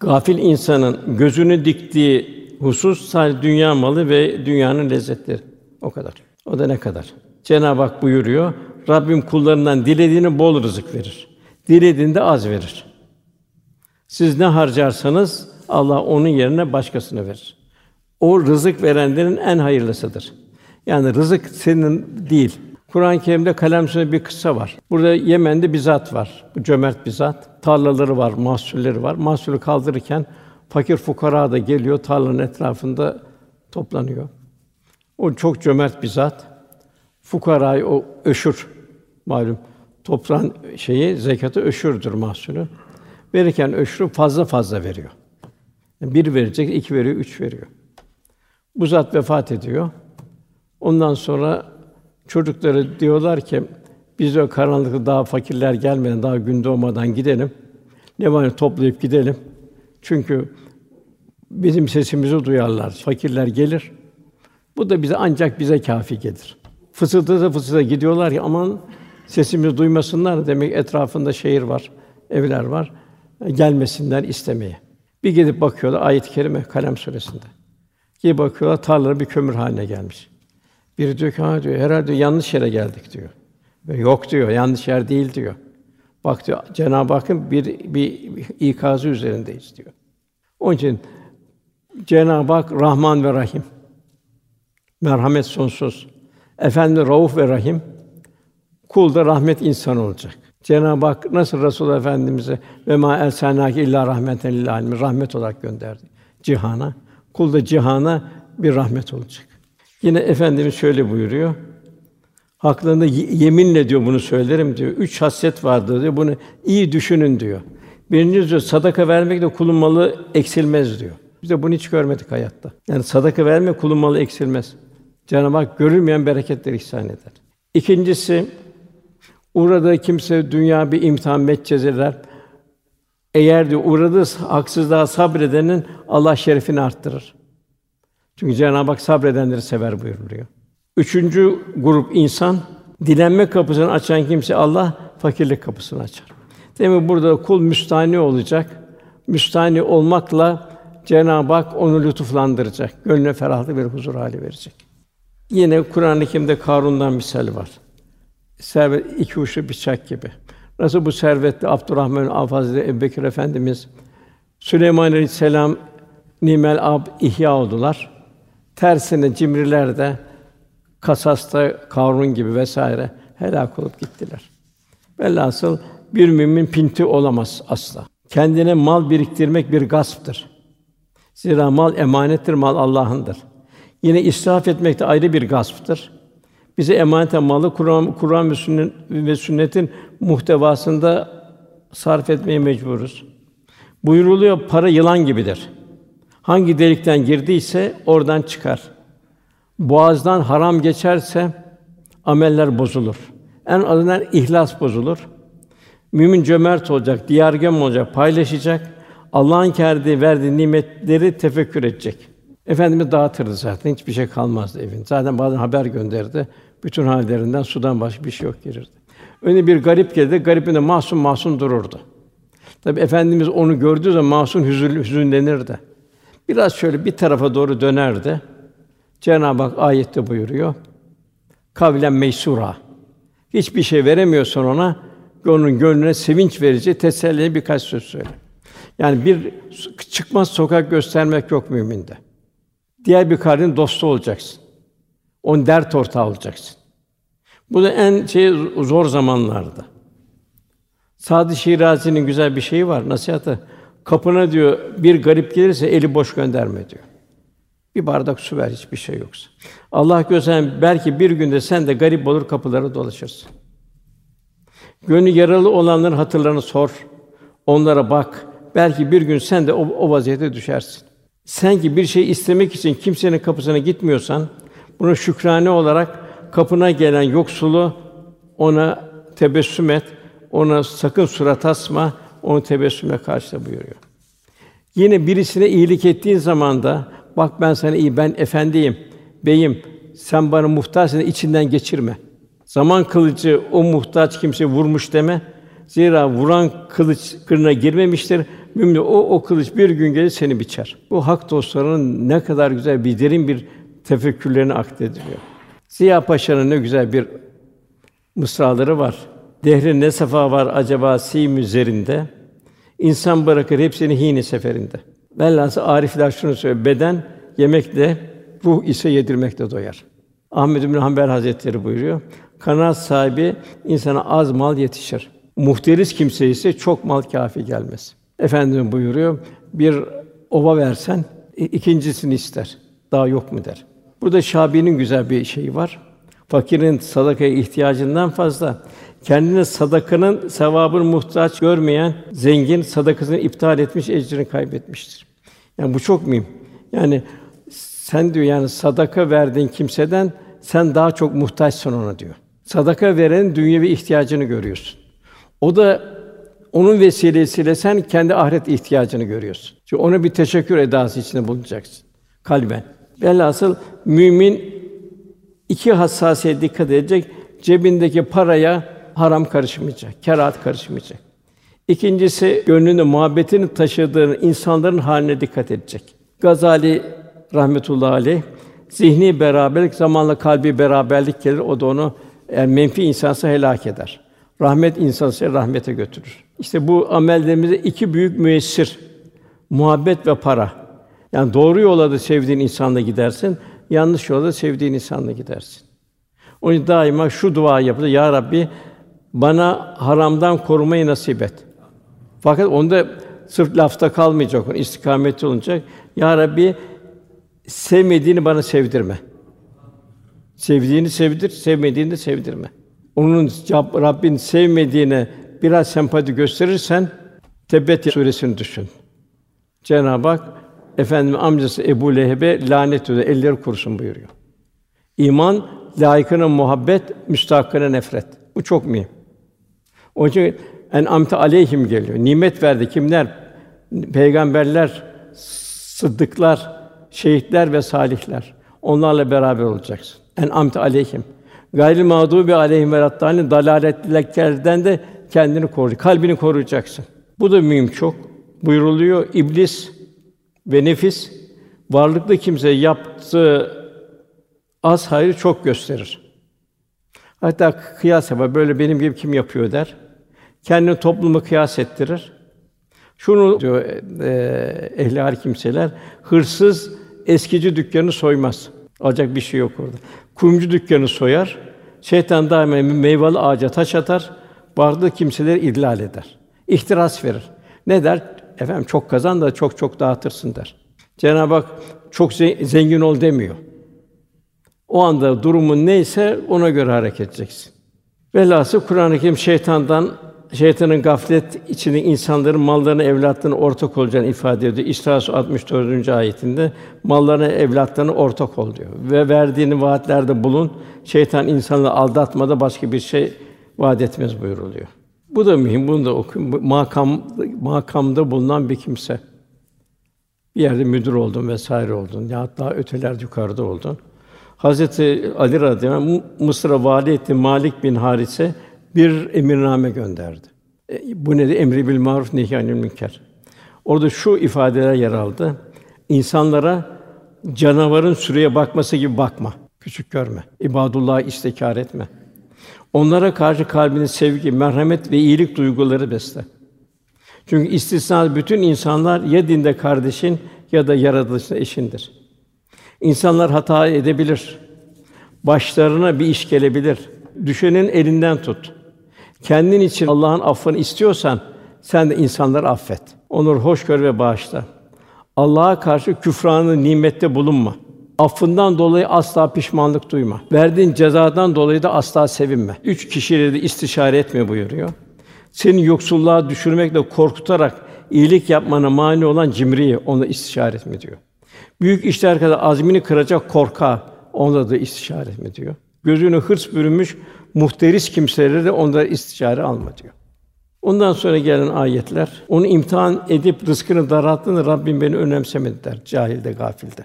Gafil insanın gözünü diktiği husus sadece dünya malı ve dünyanın lezzetleri. O kadar. O da ne kadar? Cenab-ı Hak buyuruyor. Rabbim kullarından dilediğini bol rızık verir. Dilediğini de az verir. Siz ne harcarsanız Allah onun yerine başkasını verir. O rızık verenlerin en hayırlısıdır. Yani rızık senin değil. Kur'an-ı Kerim'de Kalem Suresi'nde bir kıssa var. Burada Yemen'de bir zat var. Bu cömert bir zat. Tarlaları var, mahsulleri var. Mahsulü kaldırırken fakir fukara da geliyor, tarlanın etrafında toplanıyor. O çok cömert bir zat. Fukarayı o öşür. Malum toprağın şeyi zekatı öşürdür mahsulü. Verirken öşrü fazla veriyor. Yani bir verecek, iki veriyor, üç veriyor. Bu zat vefat ediyor. Ondan sonra çocukları diyorlar ki biz o karanlıkta daha fakirler gelmeden daha gün doğmadan gidelim. Ne var toplayıp gidelim. Çünkü bizim sesimizi duyarlar. Fakirler gelir. Bu da bize ancak bize kâfi gelir. Fısıltıda gidiyorlar ki aman sesimizi duymasınlar demek etrafında şehir var, evler var. Gelmesinler istemeye. Bir gidip bakıyorlar ayet-i kerime Kalem Suresi'nde. Gidip bakıyorlar tarlalar bir kömür haline gelmiş. Biri diyor ki ha diyor herhalde diyor, yanlış yere geldik diyor. Ve yok diyor yanlış yer değil diyor. Bak diyor Cenab-ı Hakk'ın bir ikazı üzerindeyiz diyor. Onun için Cenab-ı Hak Rahman ve Rahim. Merhamet sonsuz. Efendi Rauf ve Rahim. Kul da rahmet insanı olacak. Cenab-ı Hak nasıl Resulullah Efendimizi ve ma elsenâke illâ rahmeten lil âlemin rahmet olarak gönderdi cihana. Kul da cihana bir rahmet olacak. Yine Efendimiz şöyle buyuruyor. Hakkında yeminle diyor bunu söylerim diyor. Üç haset vardır diyor. Bunu iyi düşünün diyor. Birincisi diyor, sadaka vermekle kulun malı eksilmez diyor. Biz de bunu hiç görmedik hayatta. Yani sadaka vermek kulun malı eksilmez. Cenab-ı Hak görülmeyen bereketleri ihsan eder. İkincisi uğradığı kimse dünya bir imtihan metcezeler. Eğer diyor uğradığı haksızlığa sabredenin Allah şerefini arttırır. Çünkü Cenab-ı Hak sabredenleri sever buyuruluyor. Üçüncü grup insan, dilenme kapısını açan kimse Allah fakirlik kapısını açar. Demek burada kul müstahni olacak. Müstahni olmakla Cenab-ı Hak onu lütuflandıracak. Gönlüne ferahlık ve huzur hali verecek. Yine Kur'an-ı Kerim'de Karun'dan misal var. Servet iki uçlu bıçak gibi. Nasıl bu servetli Abdurrahman Avf Hazretleri, Ebû Bekir Efendimiz, Süleyman Aleyhisselâm nimel ab ihya oldular. Tersine cimriler de kasasta Karun gibi vesaire helak olup gittiler. Velhasıl bir mümin pinti olamaz asla. Kendine mal biriktirmek bir gasptır. Zira mal emanettir, mal Allah'ındır. Yine israf etmek de ayrı bir gasptır. Bize emanet edilen malı Kur'an ve sünnetin muhtevasında sarf etmeye mecburuz. Buyuruluyor para yılan gibidir. Hangi delikten girdiyse oradan çıkar. Boğazdan haram geçerse ameller bozulur. En azından ihlas bozulur. Mümin cömert olacak, diyargem olacak, paylaşacak. Allah'ın kendi verdiği nimetleri tefekkür edecek. Efendimiz dağıtırdı zaten, hiçbir şey kalmazdı evin. Zaten bazen haber gönderdi. Bütün hallerinden sudan başka bir şey yok gelirdi. Önüne bir garip geldi, garibin de mahzun mahzun dururdu. Tabii Efendimiz onu gördüğü zaman mahzun hüzünlenirdi. Biraz şöyle bir tarafa doğru dönerdi. Cenab-ı Hak ayette buyuruyor. Kavlen meysura. Hiçbir şey veremiyorsan ona, onun gönlüne sevinç verici, teselli birkaç söz söyle. Yani bir çıkmaz sokak göstermek yok müminde. Diğer bir kardeşin dostu olacaksın. Onun dert ortağı olacaksın. Bu da en zor zamanlarda. Sâdî Şirâzi'nin güzel bir şeyi var, nasihatı. Kapına diyor bir garip gelirse eli boş gönderme diyor. Bir bardak su ver hiçbir şey yoksa. Allah göstersin belki bir günde sen de garip olur kapılara dolaşırsın. Gönlü yaralı olanların hatırlarını sor. Onlara bak. Belki bir gün sen de o vaziyete düşersin. Sen ki bir şey istemek için kimsenin kapısına gitmiyorsan, bunu şükrane olarak kapına gelen yoksulu ona tebessüm et, ona sakın surat asma, onu tebessüme karşıla buyuruyor. Yine birisine iyilik ettiğin zaman da, bak ben sana iyi, ben efendiyim, beyim, sen bana muhtaçsın, içinden geçirme. Zaman kılıcı o muhtaç kimseyi vurmuş deme. Zira vuran kılıç kırına girmemiştir. Mümin o kılıç bir gün gelir seni biçer. Bu hak dostlarının ne kadar güzel bir derin bir tefekkürlerini aktarıyor. Ziya Paşa'nın ne güzel bir mısraları var. Dehrin ne sefa var acaba sim üzerinde? İnsan bırakır hepsini hini seferinde. Velhâsıl ârifler şunu söylüyor. Beden yemekle, ruh ise yedirmekle doyar. Ahmed ibn-i Hanber Hazretleri buyuruyor. Kanaat sahibi insana az mal yetişir. Muhteris kimse ise çok mal kâfi gelmez. Efendimiz buyuruyor, bir ova versen, ikincisini ister, daha yok mu der. Burada Şabi'nin güzel bir şeyi var. Fakirin sadakaya ihtiyacından fazla, kendine sadakanın sevabını muhtaç görmeyen zengin, sadakasını iptal etmiş, ecrini kaybetmiştir. Yani bu çok mühim. Yani sen diyor, yani sadaka verdiğin kimseden, sen daha çok muhtaçsın ona diyor. Sadaka verenin dünyevi ihtiyacını görüyorsun. O da onun vesilesiyle sen kendi ahiret ihtiyacını görüyorsun. Çünkü ona bir teşekkür edası içinde bulunacaksın kalben. Velhasıl mümin iki hassasiyete dikkat edecek. Cebindeki paraya haram karışmayacak, kerahat karışmayacak. İkincisi gönlünde muhabbetini taşıdığın insanların haline dikkat edecek. Gazali rahmetullahi aleyh zihni beraberlik zamanla kalbi beraberlik gelir. O da onu eğer menfi insansa helak eder. Rahmet insanı rahmete götürür. İşte bu amellerimizde iki büyük müessir, muhabbet ve para. Yani doğru yola da sevdiğin insanla gidersin, yanlış yola da sevdiğin insanla gidersin. Onun için daima şu dua yapılır: Ya Rabbi, bana haramdan korumayı nasip et. Fakat onda sırf lafta kalmayacak, onun istikameti olacak. Ya Rabbi, sevmediğini bana sevdirme. Sevdiğini sevdir, sevmediğini de sevdirme. Onun Rabbin sevmediğine biraz sempati gösterirsen Tebbet suresini düşün. Cenab-ı Hak efendimiz amcası Ebu Leheb'e lanet ediyor, elleri kurusun buyuruyor. İman layıkına muhabbet, müstahakkına nefret. Bu çok mühim. Onun için en'amte aleyhim geliyor. Nimet verdi kimler? Peygamberler, sıddıklar, şehitler ve salihler. Onlarla beraber olacaksın. En'amte aleyhim. Gayril mağdûbi aleyhim veladdâlin, dalaletlilerden de kendini koru, kalbini koruyacaksın. Bu da mühim çok. Buyruluyor iblis ve nefis varlıklı kimseye yaptığı az hayrı çok gösterir. Hatta kıyas yapar. Böyle benim gibi kim yapıyor der. Kendini topluma kıyas ettirir. Şunu diyor ehli hal kimseler, hırsız eskici dükkanı soymaz. Alacak bir şey yok orada. Kuyumcu dükkanı soyar. Şeytan daima meyveli ağaca taş atar. Varlıklı kimseleri idlal eder. İhtiras verir. Ne der? Efendim çok kazan da çok dağıtırsın der. Cenab-ı Hak çok zengin ol demiyor. O anda durumun neyse ona göre hareket edeceksin. Velhâsıl Kur'an-ı Kerim şeytanın gaflet içinde insanların mallarını, evlatlarını ortak olacağını ifade ediyor. İsra 64. ayetinde mallarını, evlatlarını ortak ol diyor. Ve verdiğini vaatlerde bulun. Şeytan insanları aldatmada başka bir şey vaat etmez buyuruluyor. Bu da mühim, bunu da okuyun. Makamda bulunan bir kimse. Bir yerde müdür oldun vesaire oldun ya hatta öteler yukarıda oldun. Hazreti Ali radıyallahu anh, Mısır'a vali etti Malik bin Harise bir emirname gönderdi. Bu nedir? Emri bil maruf nehy anil münker. Orada şu ifadeler yer aldı. İnsanlara canavarın sürüye bakması gibi bakma, küçük görme. İbadullah'ı istekâr etme. Onlara karşı kalbini sevgi, merhamet ve iyilik duyguları besle. Çünkü istisnasız bütün insanlar ya dinde kardeşin ya da yaratılışta eşindir. İnsanlar hata edebilir. Başlarına bir iş gelebilir. Düşenin elinden tut. Kendin için Allah'ın affını istiyorsan sen de insanları affet. Onları hoşgörü ve bağışla. Allah'a karşı küfranı nimette bulunma. Affından dolayı asla pişmanlık duyma. Verdiğin cezadan dolayı da asla sevinme. Üç kişiyle de istişare etme buyuruyor. Seni yoksulluğa düşürmekle korkutarak iyilik yapmana mani olan cimriyi onunla istişare etme diyor. Büyük işler kadar azmini kıracak korka onunla da istişare etme diyor. Gözünü hırs bürünmüş muhteris kimseleri de onlara istişare alma diyor. Ondan sonra gelen ayetler onu imtihan edip rızkını daralttığında Rabbim beni önemsemedi der cahilde gafilde.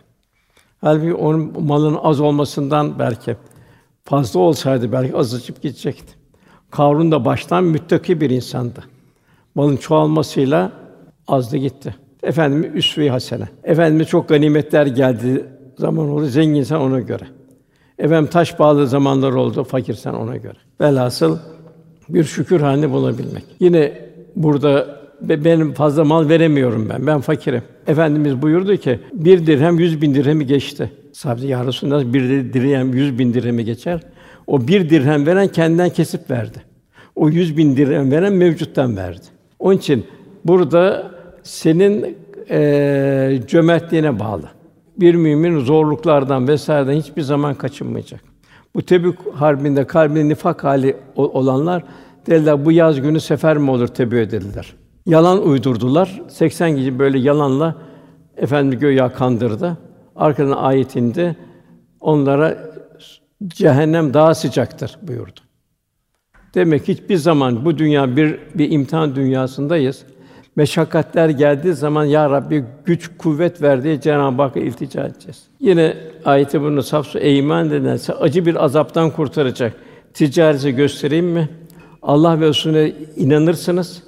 Halbuki onun malının az olmasından belki fazla olsaydı belki azıcık gidecekti. Karun da baştan müttaki bir insandı. Malın çoğalmasıyla azdı gitti. Efendimiz üsve-i hasene. Efendimiz çok ganimetler geldi zaman oldu. Zenginsen ona göre. Efendim taş bağlı zamanlar oldu. Fakirsen ona göre. Velhasıl bir şükür halini bulabilmek. Yine burada benim fazla mal veremiyorum ben. Ben fakirim. Efendimiz buyurdu ki bir dirhem 100.000 dirhemi geçti. Sahabe ya Resulallah bir dirhem 100.000 dirhemi geçer. O bir dirhem veren kendinden kesip verdi. O 100.000 dirhem veren mevcuttan verdi. Onun için burada senin cömertliğine bağlı. Bir mümin zorluklardan vesaireden hiçbir zaman kaçınmayacak. Bu Tebük harbinde kalbinde nifak hali olanlar dediler bu yaz günü sefer mi olur Tebük'e dediler. Yalan uydurdular. 80 kişi böyle yalanla efendimiz göğe kandırdı. Arkadan ayet indi. Onlara cehennem daha sıcaktır buyurdu. Demek ki hiçbir zaman bu dünya bir imtihan dünyasındayız. Meşakkatler geldiği zaman ya Rabbi güç kuvvet ver diye Cenab-ı Hakk'a iltica edeceğiz. Yine ayeti bunu safsu eyman denense acı bir azaptan kurtaracak. Ticarete göstereyim mi? Allah ve Resulüne inanırsınız.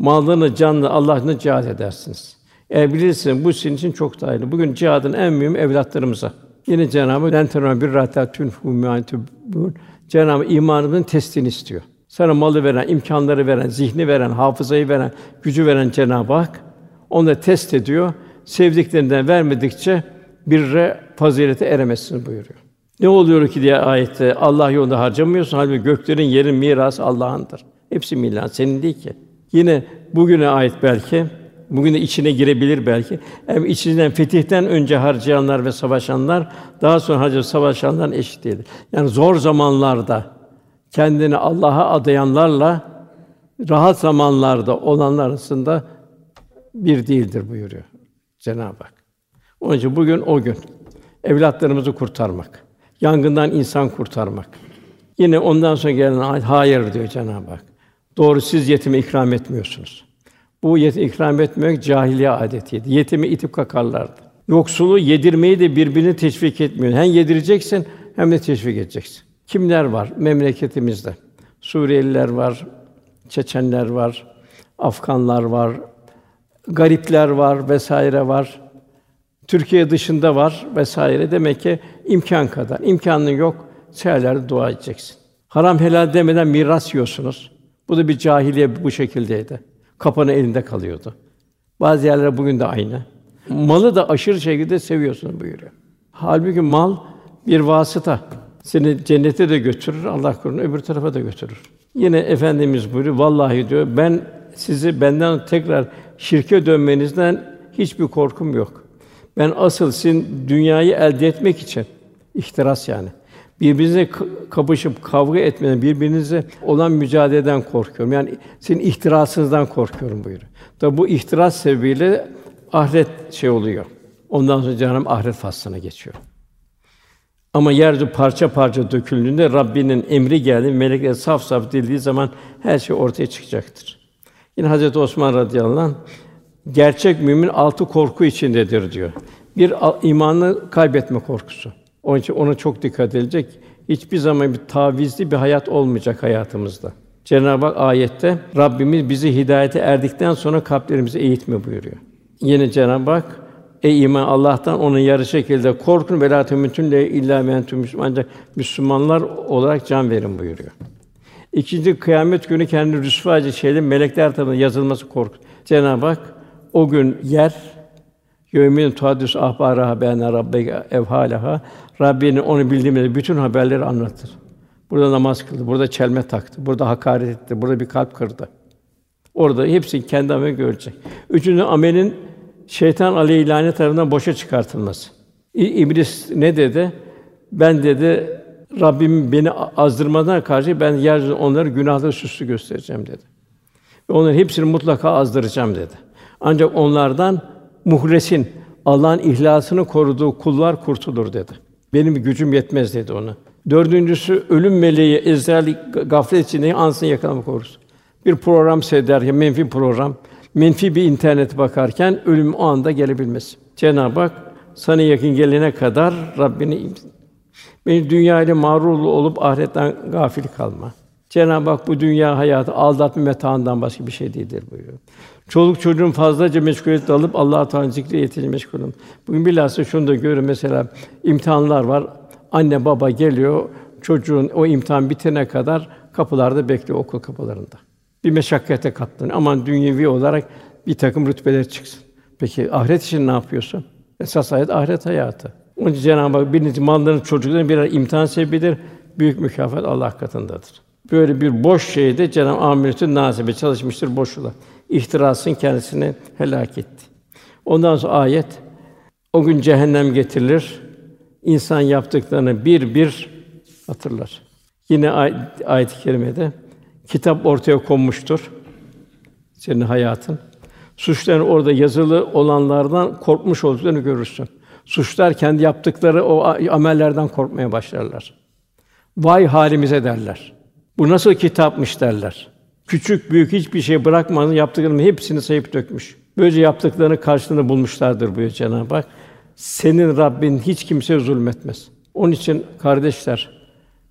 Malını, canını Allah'ına cihat edersiniz. Eğer bilirsiniz bu sizin için çok değerli. Bugün cihadın en mühim evlatlarımıza. Yine Cenab-ı Hak "Lenterun bir rata tün humanitü bun." Cenab-ı Hak imanımızın testini istiyor. Sana malı veren, imkanları veren, zihni veren, hafızayı veren, gücü veren Cenab-ı Hak onu da test ediyor. Sevdiklerinden vermedikçe birre fazilete eremezsin buyuruyor. Ne oluyor ki diye ayette Allah yolunda harcamıyorsun, halbuki göklerin, yerin mirası Allah'ındır. Hepsi miras, senin değil ki. Yine bugüne ait belki, bugün de içine girebilir belki. Hem içinden fetihten önce harcayanlar ve savaşanlar, daha sonra harcayan savaşanların eşit değil. Yani zor zamanlarda kendini Allah'a adayanlarla rahat zamanlarda olanlar arasında bir değildir buyuruyor Cenab-ı Hak. Onun için bugün o gün evlatlarımızı kurtarmak, yangından insan kurtarmak. Yine ondan sonra gelen ayet hayır diyor Cenab-ı Hak. Doğru, siz yetime ikram etmiyorsunuz. Bu yetime ikram etmek cahiliye adetiydi. Yetimi itip kakarlardı. Yoksulu yedirmeyi de birbirini teşvik etmiyor. Hem yedireceksin hem de teşvik edeceksin. Kimler var memleketimizde? Suriyeliler var, Çeçenler var, Afganlar var, garipler var vesaire var. Türkiye dışında var vesaire. Demek ki imkan kadar. İmkanın yok, seherlerde dua edeceksin. Haram helal demeden miras yiyorsunuz. Bu da bir cahiliye bu şekildeydi. Kapanı elinde kalıyordu. Bazı yerler bugün de aynı. Malı da aşırı şekilde seviyorsun buyuruyor. Halbuki mal bir vasıta. Seni cennete de götürür, Allah korusun öbür tarafa da götürür. Yine Efendimiz buyuruyor, vallahi diyor, ben sizi benden tekrar şirke dönmenizden hiçbir korkum yok. Ben asıl sizin dünyayı elde etmek için, ihtiras yani, birbirinize kapışıp kavga etmeden, birbirinize olan mücadeleden korkuyorum. Yani sizin ihtirasınızdan korkuyorum buyuruyor. Tabi bu ihtiras sebebiyle ahiret şey oluyor. Ondan sonra cehennem ahiret faslına geçiyor. Ama yeryüzü parça parça döküldüğünde Rabbinin emri geldi, melekler saf saf dizildiği zaman her şey ortaya çıkacaktır. Yine Hazreti Osman radıyallahu anh, gerçek mümin altı korku içindedir diyor. Bir imanı kaybetme korkusu. Onun için ona çok dikkat edilecek. Hiçbir zaman bir tavizli bir hayat olmayacak hayatımızda. Cenab-ı Hak ayette Rabbimiz bizi hidayete erdikten sonra kalplerimizi eğitme buyuruyor. Yine Cenab-ı Hak ey iman Allah'tan onun yarı şekilde korkun ve la temutunne illa ve entüm müslümun, ancak Müslümanlar olarak can verin buyuruyor. İkinci kıyamet günü kendini rüsvâcı şeylerin melekler tarafından yazılması korkusu. Cenab-ı Hak o gün yer yevmin tuhaddis ahbaraha beyne rabbike evhalaha, Rabbinin onu bildiğimiz bütün haberleri anlatır. Burada namaz kıldı, burada çelme taktı, burada hakaret etti, burada bir kalp kırdı. Orada hepsini kendi ameli görecek. Üçüncü amelin şeytan aleyhi lanet tarafından boşa çıkartılması. İblis ne dedi? Ben dedi Rabbim beni azdırmadan karşı ben yeryüzünde onları günahları süslü göstereceğim dedi. Ve onların hepsini mutlaka azdıracağım dedi. Ancak onlardan muhlesin, Allah'ın ihlasını koruduğu kullar kurtulur dedi. Benim gücüm yetmez dedi ona. Dördüncüsü ölüm meleği ezeli gaflet içinde ansın yakalama korkusu. Bir program seyrederken menfi program, menfi bir internet bakarken ölüm o anda gelebilmesi. Cenab-ı Hak sana yakın gelene kadar Rabbini beni dünya ile mağrur olup ahiretten gafil kalma. Cenab-ı Hak bu dünya hayatı aldatma metaından başka bir şey değildir buyuruyor. Çoluk çocuğun fazlaca meşguliyet alıp Allah Teala'nın zikriyle yetince meşgulüm. Bugün bilhassa şunu da görüyorum, mesela imtihanlar var. Anne baba geliyor, çocuğun o imtihan bitene kadar kapılarda bekliyor, okul kapılarında. Bir meşakkate katlanıyor. Aman dünyevi olarak bir takım rütbeler çıksın. Peki ahiret için ne yapıyorsun? Esas hayat ahiret hayatı. Onun için Cenab-ı Hak birinci malların çocukların birer imtihan sebebidir. Büyük mükafat Allah katındadır. Böyle bir boş şeyde Cenab-ı Âmiretün nasibe çalışmıştır boşuna. İhtirasın kendisini helak etti. Ondan sonra ayet o gün cehennem getirilir. İnsan yaptıklarını bir bir hatırlar. Yine ayet-i kerimede kitap ortaya konmuştur senin hayatın. Suçların orada yazılı olanlardan korkmuş olduklarını görürsün. Suçlar kendi yaptıkları o amellerden korkmaya başlarlar. Vay halimize derler. Bu nasıl kitapmış derler. Küçük büyük hiçbir şey bırakmadan yaptıklarının hepsini sayıp dökmüş. Böylece yaptıklarının karşılığını bulmuşlardır buyuruyor Cenab-ı Hak. Senin Rabbin hiç kimseye zulmetmez. Onun için kardeşler,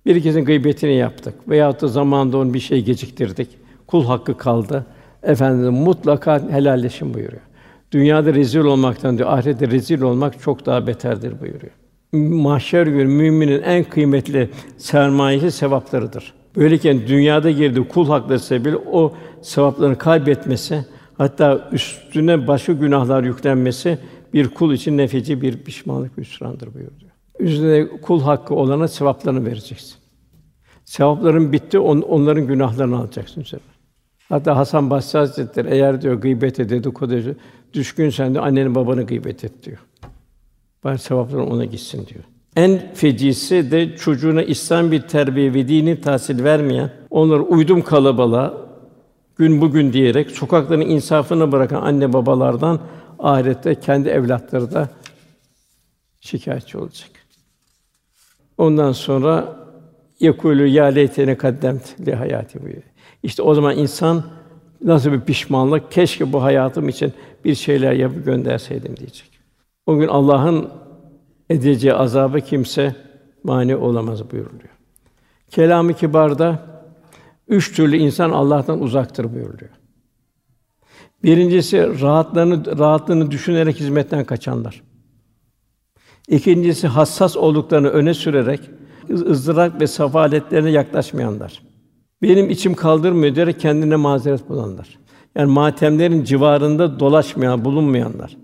birikisinin gıybetini yaptık veyahut da zamanında onun bir şey geciktirdik. Kul hakkı kaldı. Efendim mutlaka helalleşin buyuruyor. Dünyada rezil olmaktan diyor, ahirette rezil olmak çok daha beterdir buyuruyor. Mahşer günü müminin en kıymetli sermayesi sevaplarıdır. Böyleyken dünyada girdiği kul hakları sebebiyle o sevaplarını kaybetmesi, hatta üstüne başka günahlar yüklenmesi bir kul için nefeci bir pişmanlık ve hüsrandır buyuruyor. üzerine kul hakkı olana sevaplarını vereceksin. Sevapların bitti, onların günahlarını alacaksın üzerine. Hatta Hasan Basri Hazretleri, eğer diyor gıybete, dedikodu düşkünsen de anneni babanı gıybet et diyor. Bari sevapların ona gitsin diyor. En fecisi de çocuğuna İslam bir terbiye ve dini tahsil vermeyen, onları uydum kalabalığa, gün bugün diyerek sokakların insafını bırakan anne babalardan ahirette kendi evlatları da şikâyetçi olacak. Ondan sonra yekûlû yâ leytenî kaddemtü li hayâtî. İşte o zaman insan nasıl bir pişmanlık, keşke bu hayatım için bir şeyler yapıp gönderseydim diyecek. O gün Allah'ın edeceği azabı kimse mani olamaz buyuruluyor. Kelâm-ı Kibâr'da üç türlü insan Allah'tan uzaktır buyuruluyor. Birincisi rahatlığını düşünerek hizmetten kaçanlar. İkincisi hassas olduklarını öne sürerek ızdırak ve sefaletlerine yaklaşmayanlar. Benim içim kaldırmıyor diyerek kendine mazeret bulanlar. Yani matemlerin civarında dolaşmayan, bulunmayanlar.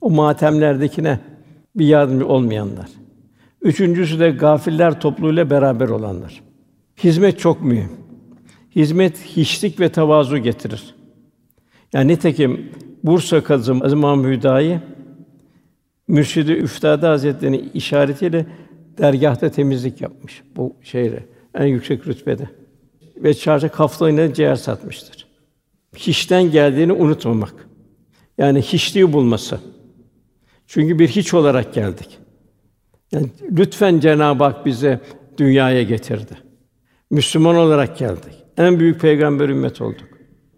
O matemlerdekine bir yardımcı olmayanlar. Üçüncüsü de gafiller topluluğuyla beraber olanlar. Hizmet çok mühim. Hizmet hiçlik ve tevazu getirir. Yani nitekim Bursa Kazım Azmam Hüdayi Mürşid-i Üftâdî Hazretleri'nin işaretiyle dergâhta temizlik yapmış bu şehre, en yüksek rütbede. Ve çarşı kaftanıyla ciğer satmıştır. Hiçten geldiğini unutmamak. Yani hiçliği bulması. Çünkü bir hiç olarak geldik. Yani lütfen Cenab-ı Hak bize dünyaya getirdi. Müslüman olarak geldik. En büyük peygamber ümmet olduk.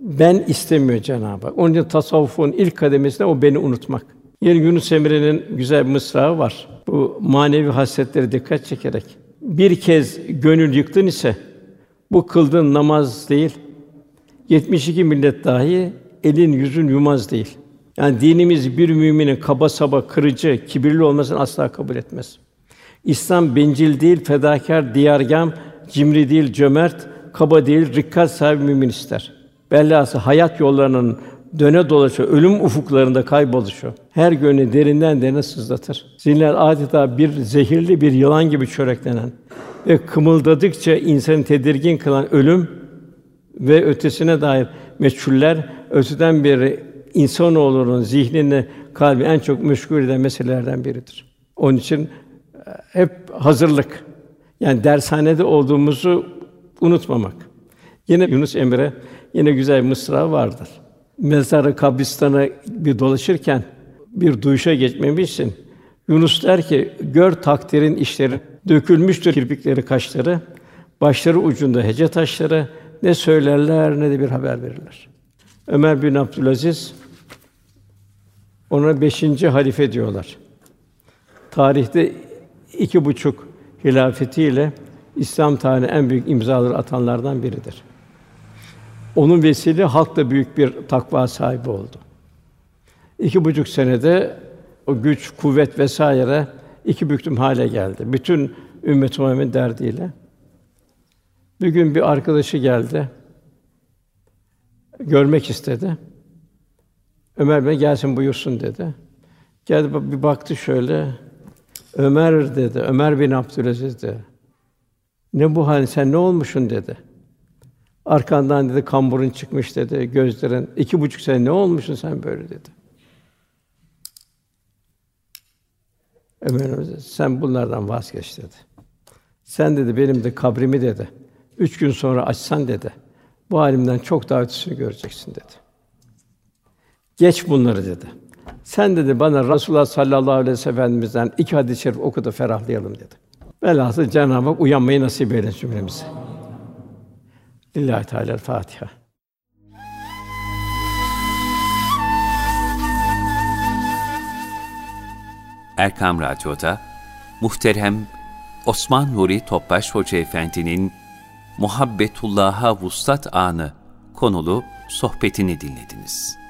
Ben istemiyor Cenab-ı Hak. Onun için tasavvufun ilk kademesinde o beni unutmak. Yani Yunus Emre'nin güzel bir mısrağı var. Bu manevi hasletlere dikkat çekerek bir kez gönül yıktın ise bu kıldığın namaz değil, 72 millet dahi elin yüzün yumaz değil. Yani dinimiz bir müminin kaba saba, kırıcı, kibirli olmasını asla kabul etmez. İslam bencil değil, fedakâr, diyargâm, cimri değil, cömert, kaba değil, rikkat sahibi mümin ister. Bellası hayat yollarının döne dolaşa ölüm ufuklarında kayboluşu her gönlü derinden derine sızlatır. Zihinler adeta bir zehirli bir yılan gibi çöreklenen ve kımıldadıkça insanı tedirgin kılan ölüm ve ötesine dair meçhuller öteden beri insanoğlunun zihnini, kalbi en çok meşgul eden meselelerden biridir. Onun için hep hazırlık. Yani dershanede olduğumuzu unutmamak. Yine Yunus Emre yine güzel bir mısra vardır. Mezarı kabristana bir dolaşırken bir duyuşa geçmemişsin. Yunus der ki, gör takdirin işleri, dökülmüştür kirpikleri kaşları, başları ucunda hece taşları, ne söylerler ne de bir haber verirler. Ömer bin Abdülaziz ona 5. halife diyorlar. Tarihte 2,5 hilafetiyle İslam tarihine en büyük imzaları atanlardan biridir. Onun vesile halk da büyük bir takva sahibi oldu. 2,5 senede o güç, kuvvet vesaire iki büklüm hale geldi. Bütün ümmet-i Muhammed'in derdiyle. Bir gün bir arkadaşı geldi. Görmek istedi. Ömer Bey gelsin buyursun dedi. Geldi bir baktı şöyle. Ömer dedi. Ömer bin Abdülaziz dedi. Ne bu halin? Sen ne olmuşsun dedi. Arkandan dedi kamburun çıkmış dedi, gözlerin 2,5 sene ne olmuşsun sen böyle dedi. Ömer dedi, sen bunlardan vazgeç dedi. Sen dedi benim de kabrimi dedi. 3 gün sonra açsan dedi. Bu halimden çok daha ötesini göreceksin dedi. Geç bunları dedi. Sen dedi bana Resulullah sallallahu aleyhi ve sellem Efendimiz'den 2 hadis-i şerif oku da ferahlayalım dedi. Velhâsıl Cenab-ı Hak uyanmayı nasip eylesin cümlemize. Lillahi Teâlâ'l Fâtiha. Erkam Radyo'da muhterem Osman Nuri Topbaş Hoca Efendi'nin Muhabbetullaha Vuslat Anı konulu sohbetini dinlediniz.